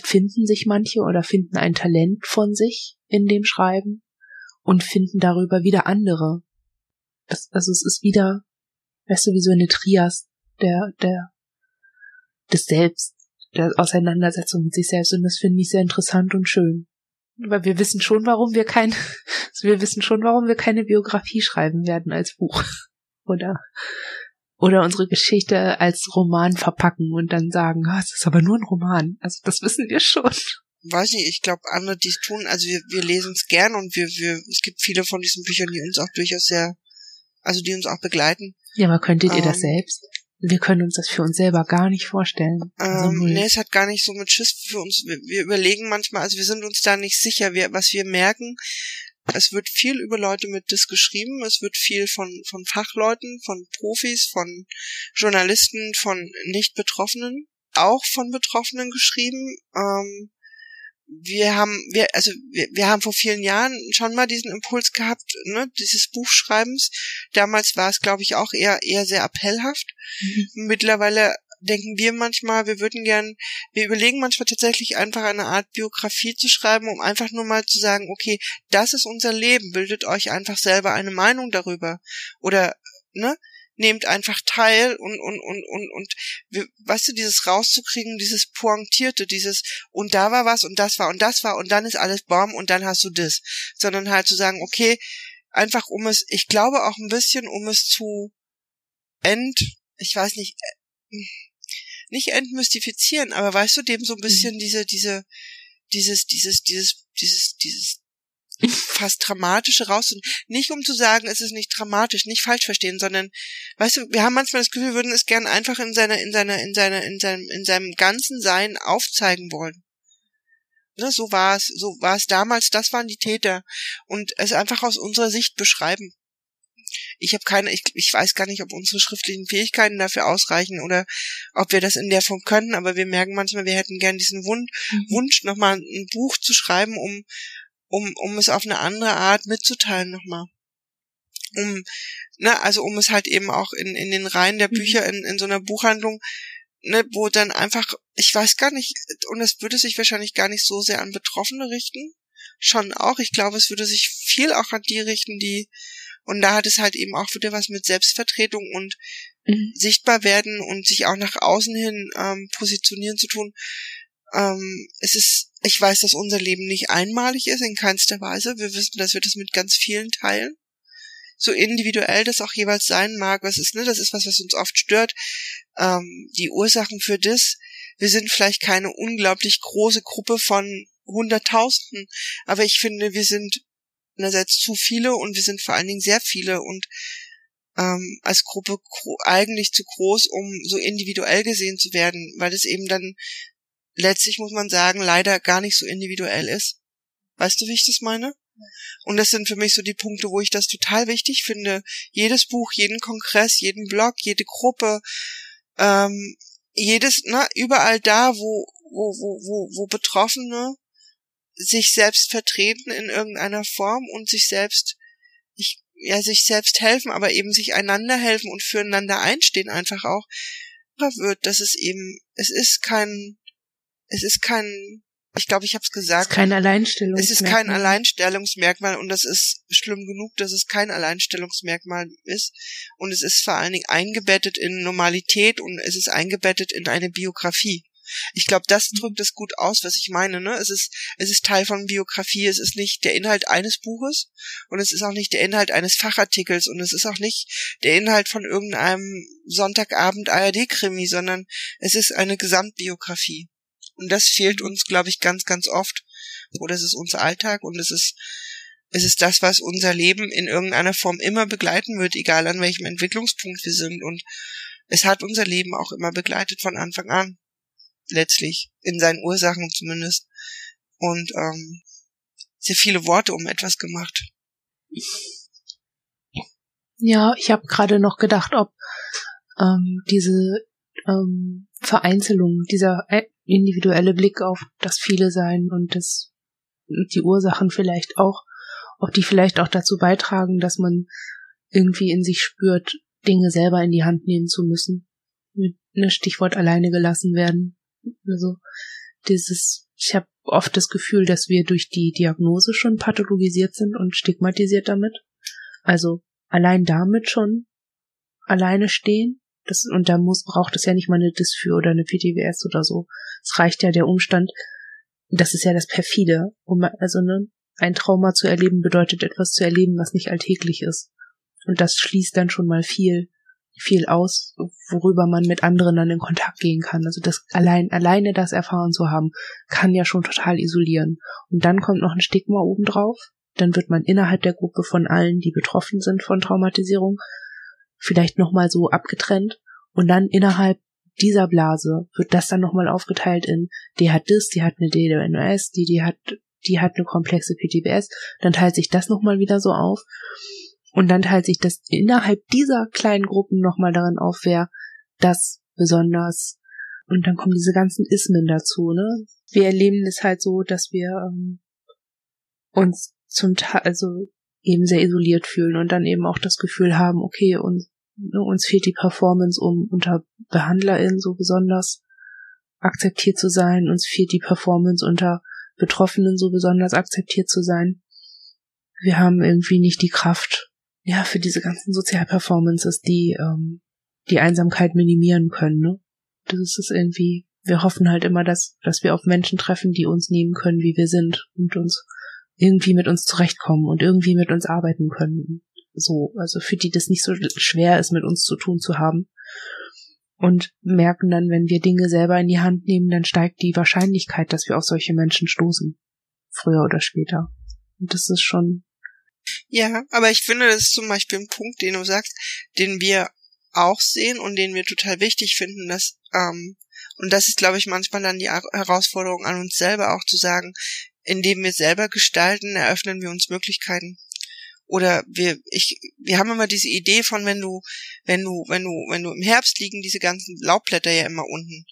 finden sich manche oder finden ein Talent von sich in dem Schreiben und finden darüber wieder andere. Also es ist wieder, weißt du, wie so eine Trias des Selbst, der Auseinandersetzung mit sich selbst, und das finde ich sehr interessant und schön. Weil wir wissen schon, warum wir keine Biografie schreiben werden als Buch. Oder unsere Geschichte als Roman verpacken und dann sagen, es ist aber nur ein Roman. Also das wissen wir schon. Weiß nicht, ich glaube, andere, die es tun, also wir lesen es gern, und es gibt viele von diesen Büchern, die uns auch durchaus die uns auch begleiten. Ja, aber könntet ihr das selbst? Wir können uns das für uns selber gar nicht vorstellen. Es hat gar nicht so mit Schiss für uns. Wir überlegen manchmal, also wir sind uns da nicht sicher, was wir merken. Es wird viel über Leute mit Dis geschrieben, es wird viel von Fachleuten, von Profis, von Journalisten, von Nicht-Betroffenen, auch von Betroffenen geschrieben. Wir haben vor vielen Jahren schon mal diesen Impuls gehabt, ne, dieses Buchschreibens. Damals war es, glaube ich, auch eher sehr appellhaft. Mhm. Mittlerweile denken wir manchmal, wir überlegen manchmal tatsächlich einfach eine Art Biografie zu schreiben, um einfach nur mal zu sagen, okay, das ist unser Leben, bildet euch einfach selber eine Meinung darüber. Oder, ne? Nehmt einfach teil und weißt du, dieses rauszukriegen, dieses Pointierte, dieses und da war was und das war und dann ist alles Baum und dann hast du das. Sondern halt zu sagen, okay, einfach ich glaube auch ein bisschen, nicht entmystifizieren, aber weißt du, dem so ein bisschen dieses fast Dramatische raus, und nicht um zu sagen, es ist nicht dramatisch, nicht falsch verstehen, sondern, weißt du, wir haben manchmal das Gefühl, wir würden es gern einfach in seinem ganzen Sein aufzeigen wollen. Ne, so war es damals, das waren die Täter, und es einfach aus unserer Sicht beschreiben. Ich weiß gar nicht, ob unsere schriftlichen Fähigkeiten dafür ausreichen oder ob wir das in der Form können, aber wir merken manchmal, wir hätten gern diesen Wunsch, nochmal ein Buch zu schreiben, um es auf eine andere Art mitzuteilen nochmal. Um es halt eben auch in den Reihen der Bücher, in so einer Buchhandlung, ne, wo dann einfach, ich weiß gar nicht, und es würde sich wahrscheinlich gar nicht so sehr an Betroffene richten, schon auch, ich glaube, es würde sich viel auch an die richten, und da hat es halt eben auch wieder was mit Selbstvertretung und sichtbar werden und sich auch nach außen hin positionieren zu tun. Ich weiß, dass unser Leben nicht einmalig ist, in keinster Weise. Wir wissen, dass wir das mit ganz vielen teilen. So individuell das auch jeweils sein mag, das ist was uns oft stört. Die Ursachen für das, wir sind vielleicht keine unglaublich große Gruppe von Hunderttausenden, aber ich finde, wir sind einerseits zu viele und wir sind vor allen Dingen sehr viele und als Gruppe eigentlich zu groß, um so individuell gesehen zu werden, weil es eben dann letztlich, muss man sagen, leider gar nicht so individuell ist. Weißt du, wie ich das meine? Und das sind für mich so die Punkte, wo ich das total wichtig finde. Jedes Buch, jeden Kongress, jeden Blog, jede Gruppe, überall da, wo Betroffene sich selbst vertreten in irgendeiner Form und sich selbst helfen, aber eben sich einander helfen und füreinander einstehen einfach auch, wird, dass es eben, es ist kein Ich glaube, ich habe es gesagt. Es ist kein Alleinstellungsmerkmal. Es ist kein Alleinstellungsmerkmal und das ist schlimm genug, dass es kein Alleinstellungsmerkmal ist. Und es ist vor allen Dingen eingebettet in Normalität und es ist eingebettet in eine Biografie. Ich glaube, das drückt es gut aus, was ich meine, ne? Es ist Teil von Biografie, es ist nicht der Inhalt eines Buches und es ist auch nicht der Inhalt eines Fachartikels und es ist auch nicht der Inhalt von irgendeinem Sonntagabend ARD-Krimi, sondern es ist eine Gesamtbiografie. Und das fehlt uns, glaube ich, ganz, ganz oft. Oder es ist unser Alltag und es ist das, was unser Leben in irgendeiner Form immer begleiten wird, egal an welchem Entwicklungspunkt wir sind. Und es hat unser Leben auch immer begleitet von Anfang an. Letztlich, in seinen Ursachen zumindest. Und sehr viele Worte um etwas gemacht. Ja, ich habe gerade noch gedacht, ob diese Vereinzelung, dieser individuelle Blick auf das Viele Sein und das die Ursachen vielleicht auch, ob die vielleicht auch dazu beitragen, dass man irgendwie in sich spürt, Dinge selber in die Hand nehmen zu müssen. Mit einem Stichwort alleine gelassen werden. Also ich habe oft das Gefühl, dass wir durch die Diagnose schon pathologisiert sind und stigmatisiert damit. Also allein damit schon alleine stehen. Und da braucht es ja nicht mal eine Dysphorie oder eine PTBS oder so. Es reicht ja der Umstand, das ist ja das Perfide. Ein Trauma zu erleben bedeutet etwas zu erleben, was nicht alltäglich ist. Und das schließt dann schon mal viel aus, worüber man mit anderen dann in Kontakt gehen kann. Also das alleine das erfahren zu haben, kann ja schon total isolieren. Und dann kommt noch ein Stigma obendrauf. Dann wird man innerhalb der Gruppe von allen, die betroffen sind von Traumatisierung, vielleicht nochmal so abgetrennt. Und dann innerhalb dieser Blase wird das dann nochmal aufgeteilt in, die hat das, die hat eine DDNS, die hat eine komplexe PTBS. Dann teilt sich das nochmal wieder so auf. Und dann teilt sich das innerhalb dieser kleinen Gruppen nochmal daran auf, wer das besonders, und dann kommen diese ganzen Ismen dazu, ne? Wir erleben es halt so, dass wir uns zum Teil, also eben sehr isoliert fühlen und dann eben auch das Gefühl haben, okay, uns fehlt die Performance, um unter BehandlerInnen so besonders akzeptiert zu sein, uns fehlt die Performance unter Betroffenen so besonders akzeptiert zu sein. Wir haben irgendwie nicht die Kraft, ja, für diese ganzen Sozialperformances, die die Einsamkeit minimieren können, ne? Das ist es irgendwie, wir hoffen halt immer, dass wir auf Menschen treffen, die uns nehmen können, wie wir sind und uns irgendwie mit uns zurechtkommen und irgendwie mit uns arbeiten können. So, also für die das nicht so schwer ist, mit uns zu tun zu haben. Und merken dann, wenn wir Dinge selber in die Hand nehmen, dann steigt die Wahrscheinlichkeit, dass wir auf solche Menschen stoßen. Früher oder später. Und das ist schon... Ja, aber ich finde, das ist zum Beispiel ein Punkt, den du sagst, den wir auch sehen und den wir total wichtig finden, dass und das ist, glaube ich, manchmal dann die Herausforderung an uns selber auch zu sagen, indem wir selber gestalten, eröffnen wir uns Möglichkeiten. Oder wir haben immer diese Idee von, wenn du im Herbst liegen diese ganzen Laubblätter ja immer unten.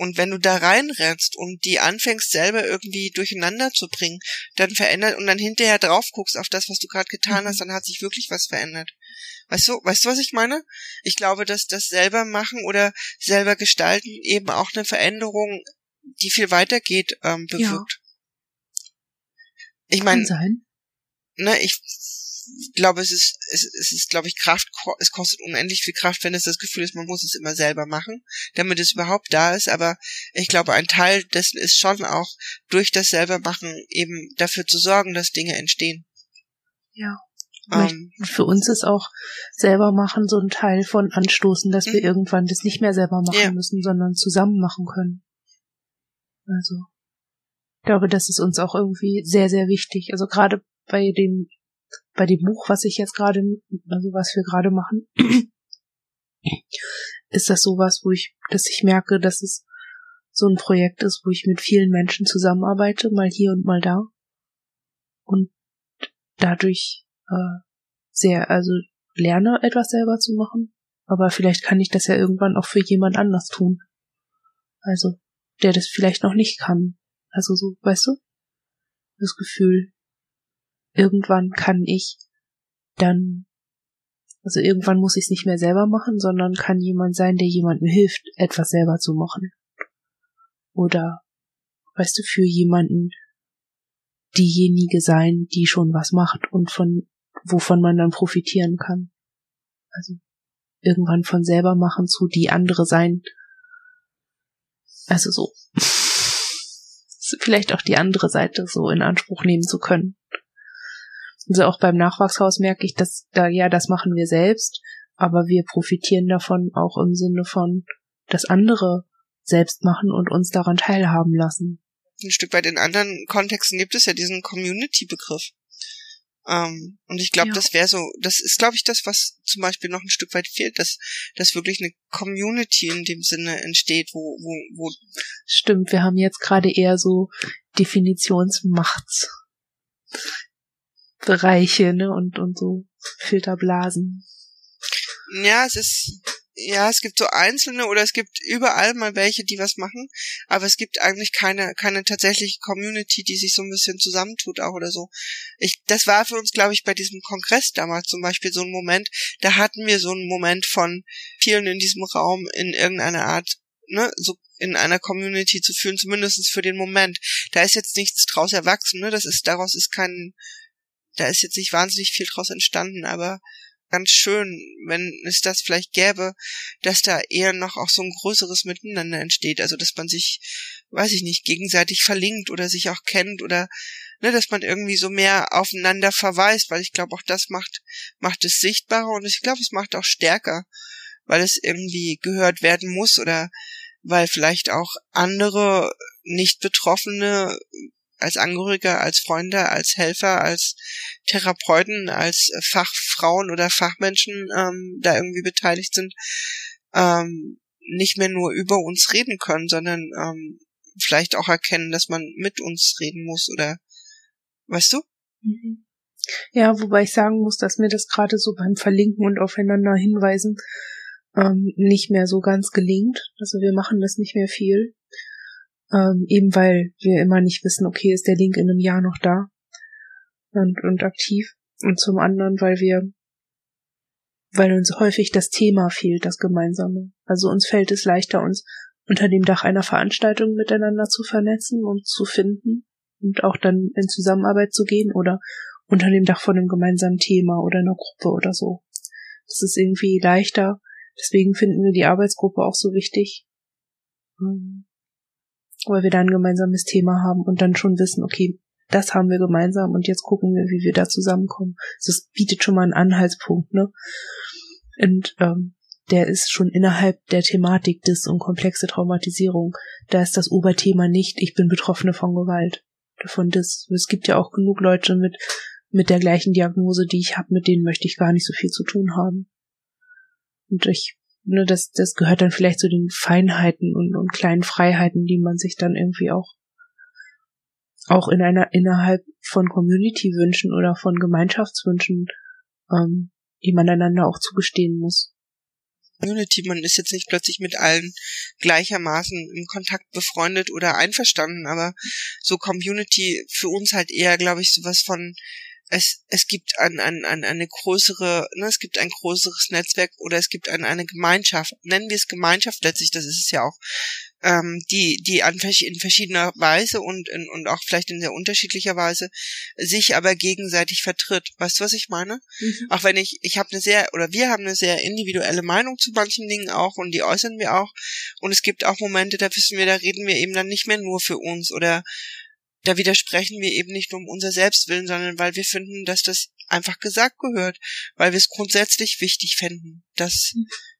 Und wenn du da reinrennst und die anfängst selber irgendwie durcheinander zu bringen, dann verändert und dann hinterher drauf guckst auf das, was du gerade getan hast, dann hat sich wirklich was verändert. Weißt du, was ich meine? Ich glaube, dass das selber machen oder selber gestalten eben auch eine Veränderung, die viel weiter geht, bewirkt. Ja. Ich meine, ne, ich glaube, es ist, glaube ich, Kraft, es kostet unendlich viel Kraft, wenn es das Gefühl ist, man muss es immer selber machen, damit es überhaupt da ist, aber ich glaube, ein Teil dessen ist schon auch, durch das selber machen, eben dafür zu sorgen, dass Dinge entstehen. Ja. Für uns ist auch selber machen so ein Teil von Anstoßen, dass wir irgendwann das nicht mehr selber machen müssen, sondern zusammen machen können. Also, ich glaube, das ist uns auch irgendwie sehr, sehr wichtig. Also gerade bei dem Buch, was wir gerade machen, ist das sowas, dass ich merke, dass es so ein Projekt ist, wo ich mit vielen Menschen zusammenarbeite, mal hier und mal da. Und dadurch also lerne, etwas selber zu machen. Aber vielleicht kann ich das ja irgendwann auch für jemand anders tun. Also, der das vielleicht noch nicht kann. Also so, weißt du? Das Gefühl, irgendwann kann ich dann, also irgendwann muss ich es nicht mehr selber machen, sondern kann jemand sein, der jemandem hilft, etwas selber zu machen. Oder weißt du, für jemanden diejenige sein, die schon was macht und von wovon man dann profitieren kann. Also irgendwann von selber machen zu die andere sein. Also so. Vielleicht auch die andere Seite so in Anspruch nehmen zu können. Also auch beim Nachwachshaus merke ich, dass da, ja, das machen wir selbst, aber wir profitieren davon auch im Sinne von, dass andere selbst machen und uns daran teilhaben lassen. Ein Stück weit in anderen Kontexten gibt es ja diesen Community-Begriff. Und ich glaube, ja, das wäre so, das ist, glaube ich, das, was zum Beispiel noch ein Stück weit fehlt, dass wirklich eine Community in dem Sinne entsteht, wo. Stimmt, wir haben jetzt gerade eher so Definitionsmachtsbereiche, ne, und so Filterblasen. Ja, es gibt so einzelne oder es gibt überall mal welche, die was machen, aber es gibt eigentlich keine tatsächliche Community, die sich so ein bisschen zusammentut auch oder so. Das war für uns, glaube ich, bei diesem Kongress damals zum Beispiel so ein Moment, da hatten wir so einen Moment von vielen in diesem Raum in irgendeiner Art, ne, so in einer Community zu fühlen, zumindest für den Moment. Da ist jetzt nichts draus erwachsen, ne, da ist jetzt nicht wahnsinnig viel draus entstanden, aber ganz schön, wenn es das vielleicht gäbe, dass da eher noch auch so ein größeres Miteinander entsteht. Also, dass man sich, weiß ich nicht, gegenseitig verlinkt oder sich auch kennt oder, ne, dass man irgendwie so mehr aufeinander verweist, weil ich glaube, auch das macht es sichtbarer und ich glaube, es macht auch stärker, weil es irgendwie gehört werden muss oder weil vielleicht auch andere Nicht-Betroffene als Angehörige, als Freunde, als Helfer, als Therapeuten, als Fachfrauen oder Fachmenschen da irgendwie beteiligt sind, nicht mehr nur über uns reden können, sondern vielleicht auch erkennen, dass man mit uns reden muss oder, weißt du? Mhm. Ja, wobei ich sagen muss, dass mir das gerade so beim Verlinken und aufeinander hinweisen nicht mehr so ganz gelingt. Also wir machen das nicht mehr viel. Eben weil wir immer nicht wissen, okay, ist der Link in einem Jahr noch da und aktiv. Und zum anderen, weil uns häufig das Thema fehlt, das Gemeinsame. Also uns fällt es leichter, uns unter dem Dach einer Veranstaltung miteinander zu vernetzen und zu finden und auch dann in Zusammenarbeit zu gehen oder unter dem Dach von einem gemeinsamen Thema oder einer Gruppe oder so. Das ist irgendwie leichter. Deswegen finden wir die Arbeitsgruppe auch so wichtig. Weil wir da ein gemeinsames Thema haben und dann schon wissen, okay, das haben wir gemeinsam und jetzt gucken wir, wie wir da zusammenkommen. Also es bietet schon mal einen Anhaltspunkt, ne? Und der ist schon innerhalb der Thematik Dis und komplexe Traumatisierung. Da ist das Oberthema nicht, ich bin Betroffene von Gewalt, von Dis. Es gibt ja auch genug Leute mit der gleichen Diagnose, die ich habe, mit denen möchte ich gar nicht so viel zu tun haben. Und das gehört dann vielleicht zu den Feinheiten und kleinen Freiheiten, die man sich dann irgendwie auch innerhalb von Community-Wünschen oder von Gemeinschaftswünschen, die man einander auch zugestehen muss. Community, man ist jetzt nicht plötzlich mit allen gleichermaßen im Kontakt befreundet oder einverstanden, aber so Community für uns halt eher, glaube ich, sowas von es gibt es gibt ein größeres Netzwerk oder es gibt eine Gemeinschaft. Nennen wir es Gemeinschaft letztlich, das ist es ja auch, die in verschiedener Weise und auch vielleicht in sehr unterschiedlicher Weise sich aber gegenseitig vertritt. Weißt du, was ich meine? Mhm. Auch wenn wir haben eine sehr individuelle Meinung zu manchen Dingen auch und die äußern wir auch. Und es gibt auch Momente, da wissen wir, da reden wir eben dann nicht mehr nur für uns oder da widersprechen wir eben nicht nur um unser Selbstwillen, sondern weil wir finden, dass das einfach gesagt gehört, weil wir es grundsätzlich wichtig fänden, dass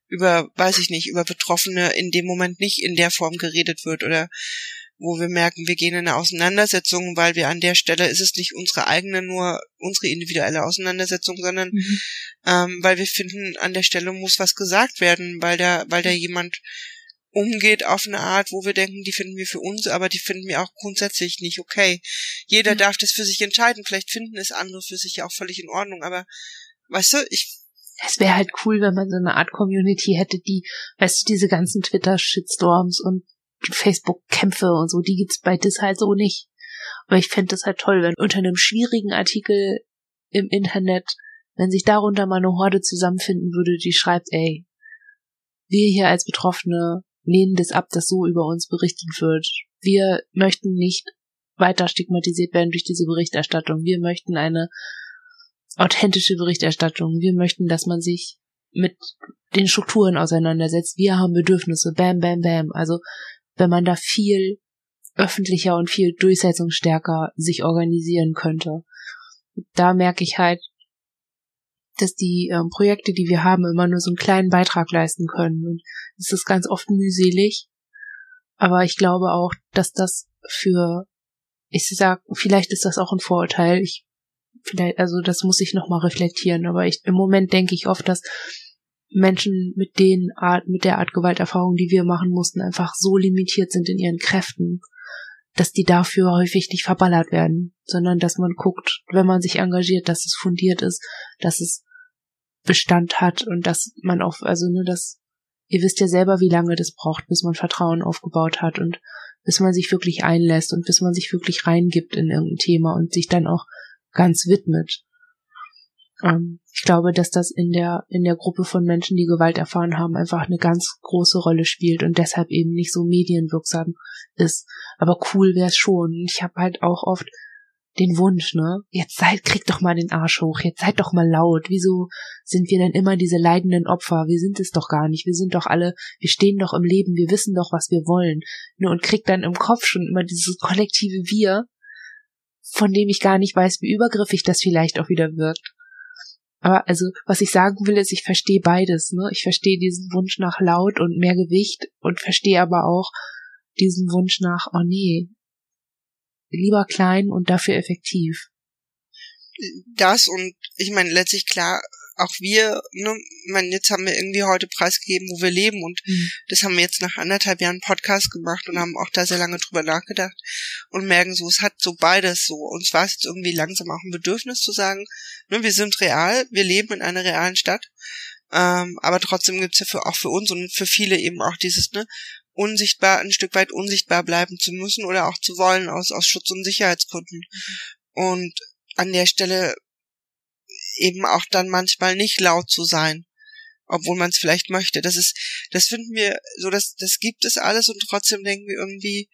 über Betroffene in dem Moment nicht in der Form geredet wird oder wo wir merken, wir gehen in eine Auseinandersetzung, weil wir an der Stelle, ist es nicht unsere individuelle Auseinandersetzung, sondern weil wir finden, an der Stelle muss was gesagt werden, weil da jemand umgeht auf eine Art, wo wir denken, die finden wir für uns, aber die finden wir auch grundsätzlich nicht okay. Jeder darf das für sich entscheiden, vielleicht finden es andere für sich ja auch völlig in Ordnung, aber weißt du, es wäre halt cool, wenn man so eine Art Community hätte, die, weißt du, diese ganzen Twitter-Shitstorms und Facebook-Kämpfe und so, die gibt's bei Dis halt so nicht. Aber ich fände das halt toll, wenn unter einem schwierigen Artikel im Internet, wenn sich darunter mal eine Horde zusammenfinden würde, die schreibt, ey, wir hier als Betroffene lehnen das ab, dass so über uns berichtet wird. Wir möchten nicht weiter stigmatisiert werden durch diese Berichterstattung. Wir möchten eine authentische Berichterstattung. Wir möchten, dass man sich mit den Strukturen auseinandersetzt. Wir haben Bedürfnisse. Bam, bam, bam. Also wenn man da viel öffentlicher und viel durchsetzungsstärker sich organisieren könnte. Da merke ich halt, dass die Projekte, die wir haben, immer nur so einen kleinen Beitrag leisten können. Und es ist ganz oft mühselig. Aber ich glaube auch, dass das vielleicht ist das auch ein Vorurteil. Das muss ich nochmal reflektieren. Aber im Moment denke ich oft, dass Menschen mit der Art Gewalterfahrung, die wir machen mussten, einfach so limitiert sind in ihren Kräften, dass die dafür häufig nicht verballert werden, sondern dass man guckt, wenn man sich engagiert, dass es fundiert ist, dass es Bestand hat und dass man ihr wisst ja selber, wie lange das braucht, bis man Vertrauen aufgebaut hat und bis man sich wirklich einlässt und bis man sich wirklich reingibt in irgendein Thema und sich dann auch ganz widmet. Ich glaube, dass das in der Gruppe von Menschen, die Gewalt erfahren haben, einfach eine ganz große Rolle spielt und deshalb eben nicht so medienwirksam ist. Aber cool wär's schon. Ich habe halt auch oft den Wunsch, ne? Kriegt doch mal den Arsch hoch. Jetzt seid doch mal laut. Wieso sind wir denn immer diese leidenden Opfer? Wir sind es doch gar nicht. Wir sind doch alle, wir stehen doch im Leben. Wir wissen doch, was wir wollen. Ne? Und kriegt dann im Kopf schon immer dieses kollektive Wir, von dem ich gar nicht weiß, wie übergriffig das vielleicht auch wieder wirkt. Aber was ich sagen will, ist, ich verstehe beides, ne? Ich verstehe diesen Wunsch nach laut und mehr Gewicht und verstehe aber auch diesen Wunsch nach, oh nee, lieber klein und dafür effektiv. Das und, ich meine, letztlich klar, auch wir, ne, ich meine, jetzt haben wir irgendwie heute preisgegeben, wo wir leben und das haben wir jetzt nach 1,5 Jahren Podcast gemacht und haben auch da sehr lange drüber nachgedacht und merken so, es hat so beides so. Uns war es jetzt irgendwie langsam auch ein Bedürfnis zu sagen, ne, wir sind real, wir leben in einer realen Stadt, aber trotzdem gibt's ja auch für uns und für viele eben auch dieses, ne, ein Stück weit unsichtbar bleiben zu müssen oder auch zu wollen aus Schutz- und Sicherheitsgründen. Und an der Stelle eben auch dann manchmal nicht laut zu sein, obwohl man es vielleicht möchte. Das finden wir so, das gibt es alles und trotzdem denken wir irgendwie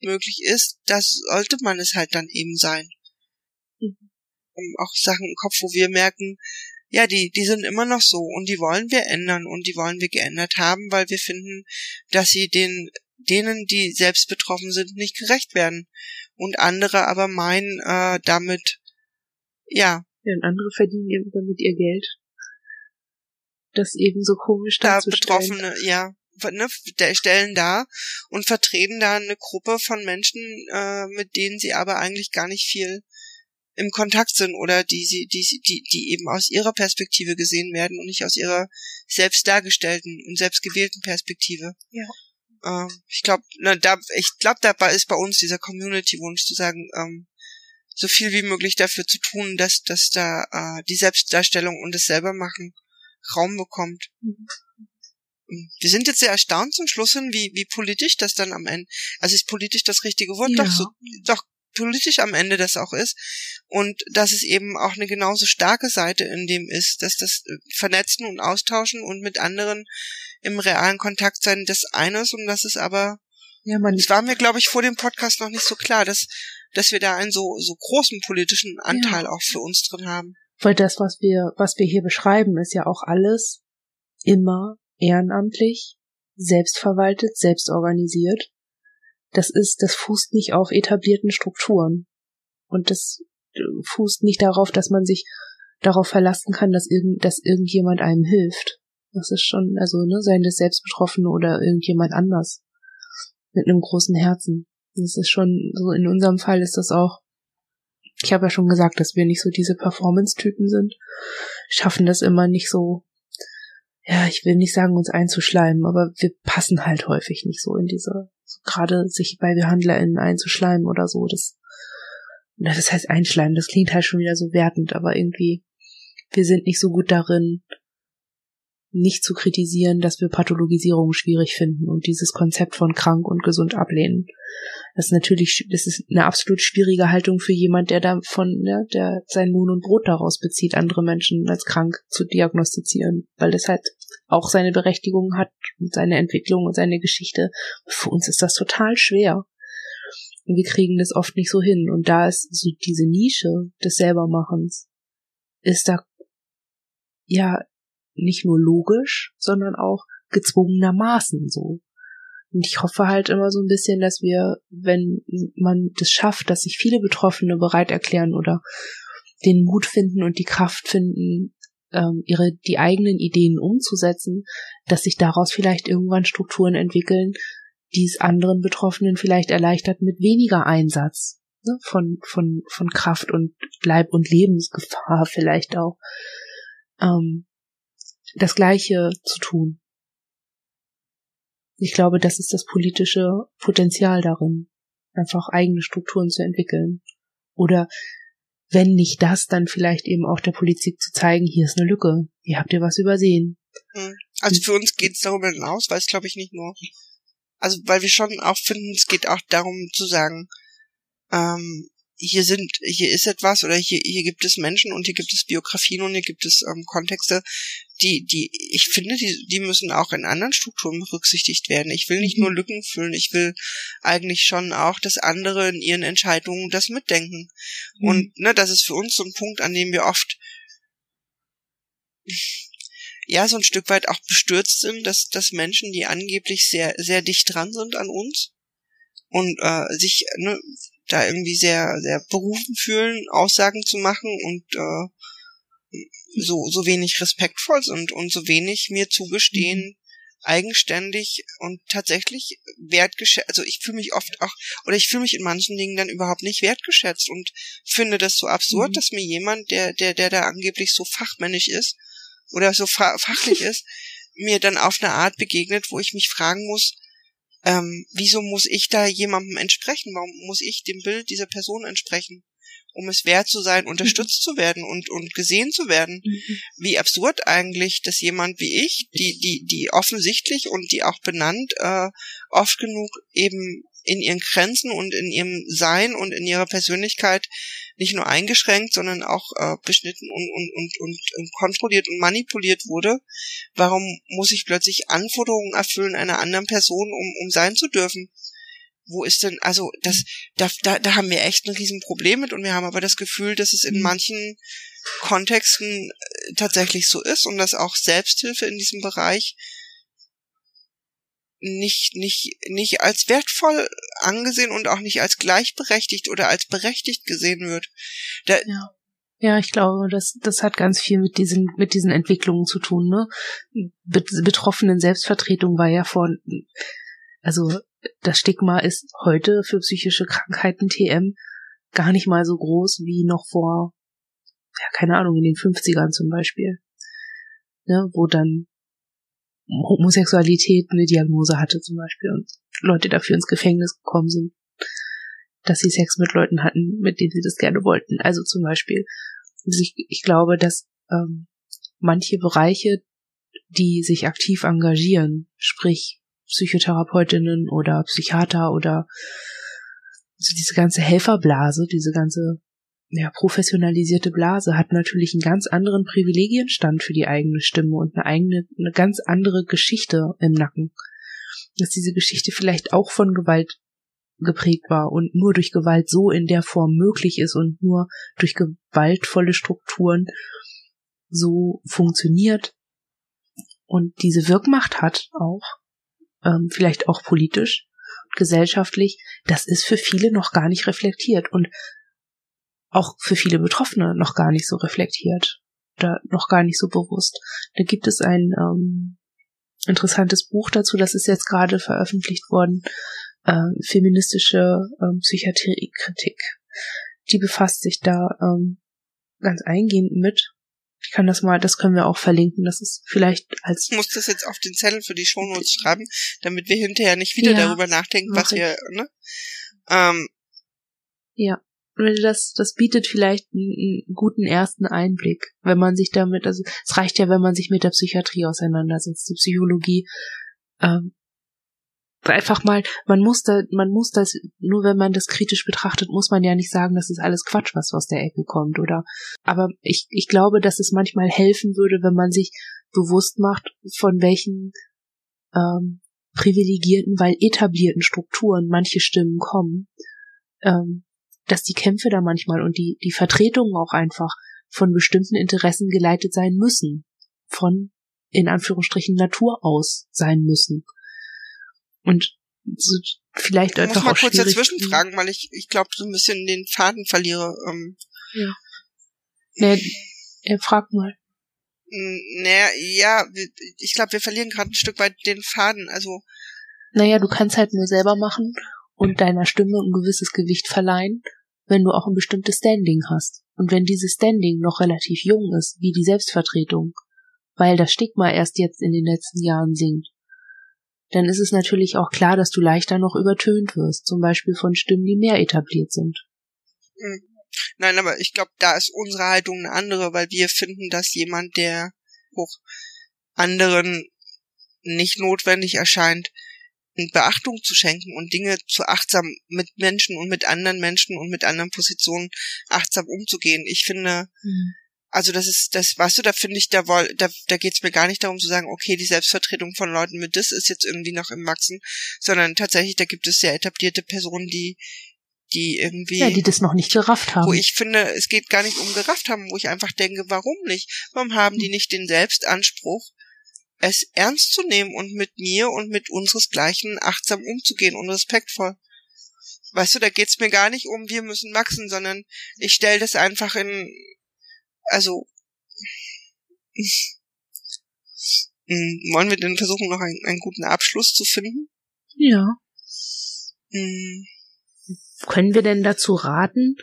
möglich ist, das sollte man es halt dann eben sein. Und auch Sachen im Kopf, wo wir merken, ja, die sind immer noch so und die wollen wir ändern und die wollen wir geändert haben, weil wir finden, dass sie denen, die selbst betroffen sind, nicht gerecht werden. Und andere aber meinen, damit, ja, und andere verdienen eben damit ihr Geld. Das eben so komisch darzustellen. Da Betroffene, ja, ne, stellen da und vertreten da eine Gruppe von Menschen, mit denen sie aber eigentlich gar nicht viel im Kontakt sind oder die eben aus ihrer Perspektive gesehen werden und nicht aus ihrer selbst dargestellten und selbst gewählten Perspektive. Ja. Ich glaube, dabei ist bei uns dieser Community-Wunsch zu sagen, so viel wie möglich dafür zu tun, dass da die Selbstdarstellung und das Selbermachen Raum bekommt. Mhm. Wir sind jetzt sehr erstaunt zum Schluss hin, wie politisch das dann am Ende, also ist politisch das richtige Wort, ja. Doch politisch am Ende das auch ist und dass es eben auch eine genauso starke Seite in dem ist, dass das Vernetzen und Austauschen und mit anderen im realen Kontakt sein, das eine ist und das ist aber, ja, das war mir, glaube ich, vor dem Podcast noch nicht so klar, dass wir da einen so großen politischen Anteil auch für uns drin haben. Weil das, was wir hier beschreiben, ist ja auch alles immer ehrenamtlich, selbstverwaltet, selbstorganisiert. Das fußt nicht auf etablierten Strukturen. Und das fußt nicht darauf, dass man sich darauf verlassen kann, dass irgendjemand einem hilft. Das ist schon, seien das Selbstbetroffene oder irgendjemand anders. Mit einem großen Herzen. Das ist schon, so in unserem Fall ist das auch, ich habe ja schon gesagt, dass wir nicht so diese Performance-Typen sind, schaffen das immer nicht so, ja, ich will nicht sagen, uns einzuschleimen, aber wir passen halt häufig nicht so in diese, gerade sich bei BehandlerInnen einzuschleimen oder so, das heißt einschleimen, das klingt halt schon wieder so wertend, aber irgendwie, wir sind nicht so gut darin, nicht zu kritisieren, dass wir Pathologisierung schwierig finden und dieses Konzept von krank und gesund ablehnen. Das ist eine absolut schwierige Haltung für jemand, der davon, der sein Lohn und Brot daraus bezieht, andere Menschen als krank zu diagnostizieren, weil das halt auch seine Berechtigung hat und seine Entwicklung und seine Geschichte. Für uns ist das total schwer. Und wir kriegen das oft nicht so hin. Und da ist so diese Nische des Selbermachens, ist da ja nicht nur logisch, sondern auch gezwungenermaßen so. Und ich hoffe halt immer so ein bisschen, dass wir, wenn man das schafft, dass sich viele Betroffene bereit erklären oder den Mut finden und die Kraft finden, die eigenen Ideen umzusetzen, dass sich daraus vielleicht irgendwann Strukturen entwickeln, die es anderen Betroffenen vielleicht erleichtert, mit weniger Einsatz, ne, von Kraft und Leib und Lebensgefahr vielleicht auch, das Gleiche zu tun. Ich glaube, das ist das politische Potenzial darin, einfach eigene Strukturen zu entwickeln. Oder wenn nicht das, dann vielleicht eben auch der Politik zu zeigen, hier ist eine Lücke, hier habt ihr was übersehen. Also für uns geht es darüber hinaus, weil es glaube ich nicht nur, also weil wir schon auch finden, es geht auch darum zu sagen, hier ist etwas oder hier gibt es Menschen und hier gibt es Biografien und hier gibt es Kontexte, die ich finde, die müssen auch in anderen Strukturen berücksichtigt werden. Ich will nicht nur Lücken füllen, ich will eigentlich schon auch, dass andere in ihren Entscheidungen das mitdenken. Mhm. Und das ist für uns so ein Punkt, an dem wir oft ja so ein Stück weit auch bestürzt sind, dass Menschen, die angeblich sehr, sehr dicht dran sind an uns und sich da irgendwie sehr, sehr berufen fühlen, Aussagen zu machen und so wenig respektvoll sind und so wenig mir zugestehen, eigenständig und tatsächlich wertgeschätzt, also ich fühle mich in manchen Dingen dann überhaupt nicht wertgeschätzt und finde das so absurd, dass mir jemand, der da angeblich so fachmännisch ist oder so fachlich ist, mir dann auf eine Art begegnet, wo ich mich fragen muss, wieso muss ich da jemandem entsprechen? Warum muss ich dem Bild dieser Person entsprechen? Um es wert zu sein, unterstützt zu werden und gesehen zu werden. Wie absurd eigentlich, dass jemand wie ich, die offensichtlich und die auch benannt, oft genug eben in ihren Grenzen und in ihrem Sein und in ihrer Persönlichkeit nicht nur eingeschränkt, sondern auch beschnitten und kontrolliert und manipuliert wurde. Warum muss ich plötzlich Anforderungen erfüllen einer anderen Person, um sein zu dürfen? Wo ist denn, also das, da haben wir echt ein Riesenproblem mit und wir haben aber das Gefühl, dass es in manchen Kontexten tatsächlich so ist und dass auch Selbsthilfe in diesem Bereich nicht als wertvoll angesehen und auch nicht als gleichberechtigt oder als berechtigt gesehen wird. Ja, ich glaube, das hat ganz viel mit diesen Entwicklungen zu tun, ne? Betroffenen Selbstvertretung war ja das Stigma ist heute für psychische Krankheiten TM gar nicht mal so groß wie noch vor, in den 50ern zum Beispiel, ne, wo dann Homosexualität eine Diagnose hatte zum Beispiel und Leute dafür ins Gefängnis gekommen sind, dass sie Sex mit Leuten hatten, mit denen sie das gerne wollten. Also zum Beispiel, ich glaube, dass manche Bereiche, die sich aktiv engagieren, sprich Psychotherapeutinnen oder Psychiater oder also diese ganze Helferblase, diese ganze professionalisierte Blase hat natürlich einen ganz anderen Privilegienstand für die eigene Stimme und eine ganz andere Geschichte im Nacken. Dass diese Geschichte vielleicht auch von Gewalt geprägt war und nur durch Gewalt so in der Form möglich ist und nur durch gewaltvolle Strukturen so funktioniert und diese Wirkmacht hat auch. Vielleicht auch politisch, gesellschaftlich, das ist für viele noch gar nicht reflektiert und auch für viele Betroffene noch gar nicht so reflektiert oder noch gar nicht so bewusst. Da gibt es ein interessantes Buch dazu, das ist jetzt gerade veröffentlicht worden, feministische Psychiatriekritik. Die befasst sich da ganz eingehend mit. Ich kann das können wir auch verlinken, das ist vielleicht als... Ich muss das jetzt auf den Zettel für die Shownotes schreiben, damit wir hinterher nicht wieder darüber nachdenken, was wir... Ja. wenn du das bietet vielleicht einen guten ersten Einblick, wenn man sich damit, also es reicht ja, wenn man sich mit der Psychiatrie auseinandersetzt, die Psychologie, einfach mal, man muss das, nur wenn man das kritisch betrachtet, muss man ja nicht sagen, das ist alles Quatsch, was aus der Ecke kommt, oder? Aber ich glaube, dass es manchmal helfen würde, wenn man sich bewusst macht, von welchen privilegierten, weil etablierten Strukturen manche Stimmen kommen, dass die Kämpfe da manchmal und die Vertretungen auch einfach von bestimmten Interessen geleitet sein müssen, von, in Anführungsstrichen, Natur aus sein müssen. Und so vielleicht einfach auch schwierig. Ich muss mal kurz dazwischen fragen, weil ich glaube, so ein bisschen den Faden verliere. Ja. Nee, er fragt mal. Naja, ja, ich glaube, wir verlieren gerade ein Stück weit den Faden, also. Naja, du kannst halt nur selber machen und deiner Stimme ein gewisses Gewicht verleihen, wenn du auch ein bestimmtes Standing hast. Und wenn dieses Standing noch relativ jung ist, wie die Selbstvertretung, weil das Stigma erst jetzt in den letzten Jahren sinkt, dann ist es natürlich auch klar, dass du leichter noch übertönt wirst, zum Beispiel von Stimmen, die mehr etabliert sind. Nein, aber ich glaube, da ist unsere Haltung eine andere, weil wir finden, dass jemand, der auch anderen nicht notwendig erscheint, Beachtung zu schenken und Dinge zu achtsam mit Menschen und mit anderen Menschen und mit anderen Positionen achtsam umzugehen. Ich finde, also das ist das, weißt du, da finde ich, da geht's mir gar nicht darum zu sagen, okay, die Selbstvertretung von Leuten mit Dis ist jetzt irgendwie noch im Wachsen, sondern tatsächlich, da gibt es sehr etablierte Personen, die irgendwie... Ja, die das noch nicht gerafft haben. Wo ich finde, es geht gar nicht um gerafft haben, wo ich einfach denke, warum nicht? Warum haben die nicht den Selbstanspruch, es ernst zu nehmen und mit mir und mit unseresgleichen achtsam umzugehen und respektvoll? Weißt du, da geht's mir gar nicht um, wir müssen wachsen, sondern ich stelle das einfach in... Also, wollen wir denn versuchen, noch einen guten Abschluss zu finden? Ja. Können wir denn dazu raten?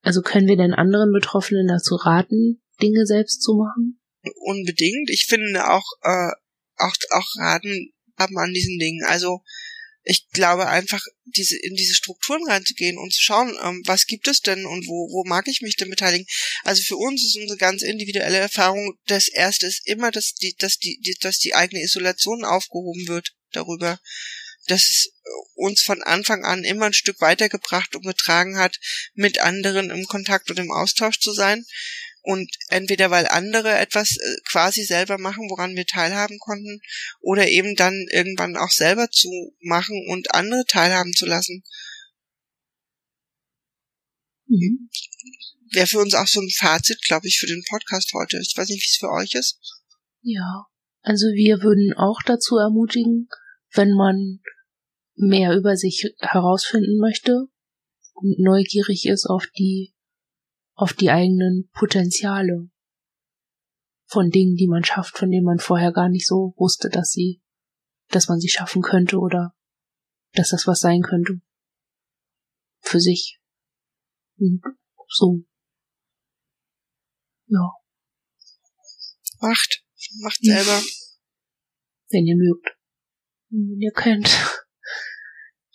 Also können wir denn anderen Betroffenen dazu raten, Dinge selbst zu machen? Unbedingt. Ich finde auch raten haben an diesen Dingen. Also ich glaube einfach, in diese Strukturen reinzugehen und zu schauen, was gibt es denn und wo mag ich mich denn beteiligen? Also für uns ist unsere ganz individuelle Erfahrung, das Erste ist immer, dass die eigene Isolation aufgehoben wird darüber. Dass es uns von Anfang an immer ein Stück weitergebracht und getragen hat, mit anderen im Kontakt und im Austausch zu sein. Und entweder weil andere etwas quasi selber machen, woran wir teilhaben konnten, oder eben dann irgendwann auch selber zu machen und andere teilhaben zu lassen. Mhm. Wäre für uns auch so ein Fazit, glaube ich, für den Podcast heute. Ich weiß nicht, wie es für euch ist. Ja, also wir würden auch dazu ermutigen, wenn man mehr über sich herausfinden möchte und neugierig ist auf die eigenen Potenziale von Dingen, die man schafft, von denen man vorher gar nicht so wusste, dass man sie schaffen könnte oder dass das was sein könnte für sich. Und so. Ja. Macht selber. Wenn ihr mögt. Wenn ihr könnt.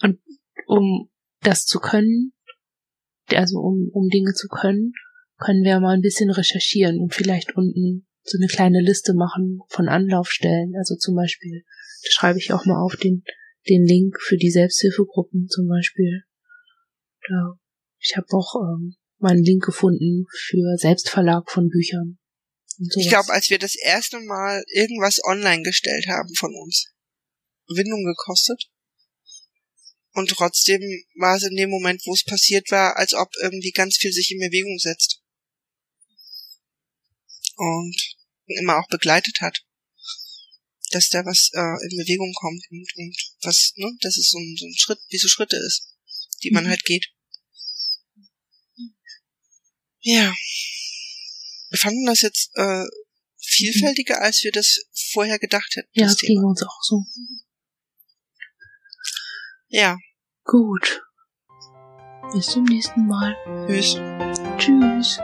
Und um das zu können, also um Dinge zu können, können wir mal ein bisschen recherchieren und vielleicht unten so eine kleine Liste machen von Anlaufstellen. Also zum Beispiel, da schreibe ich auch mal auf den Link für die Selbsthilfegruppen zum Beispiel. Da, ich habe auch mal einen Link gefunden für Selbstverlag von Büchern. Ich glaube, als wir das erste Mal irgendwas online gestellt haben von uns, Windung gekostet. Und trotzdem war es in dem Moment, wo es passiert war, als ob irgendwie ganz viel sich in Bewegung setzt. Und immer auch begleitet hat. Dass da was in Bewegung kommt und was, ne, dass es so ein Schritt, wie so Schritte ist, die man halt geht. Ja. Wir fanden das jetzt vielfältiger, als wir das vorher gedacht hätten. Ja, das ging uns auch so. Ja. Gut. Bis zum nächsten Mal. Tschüss. Tschüss.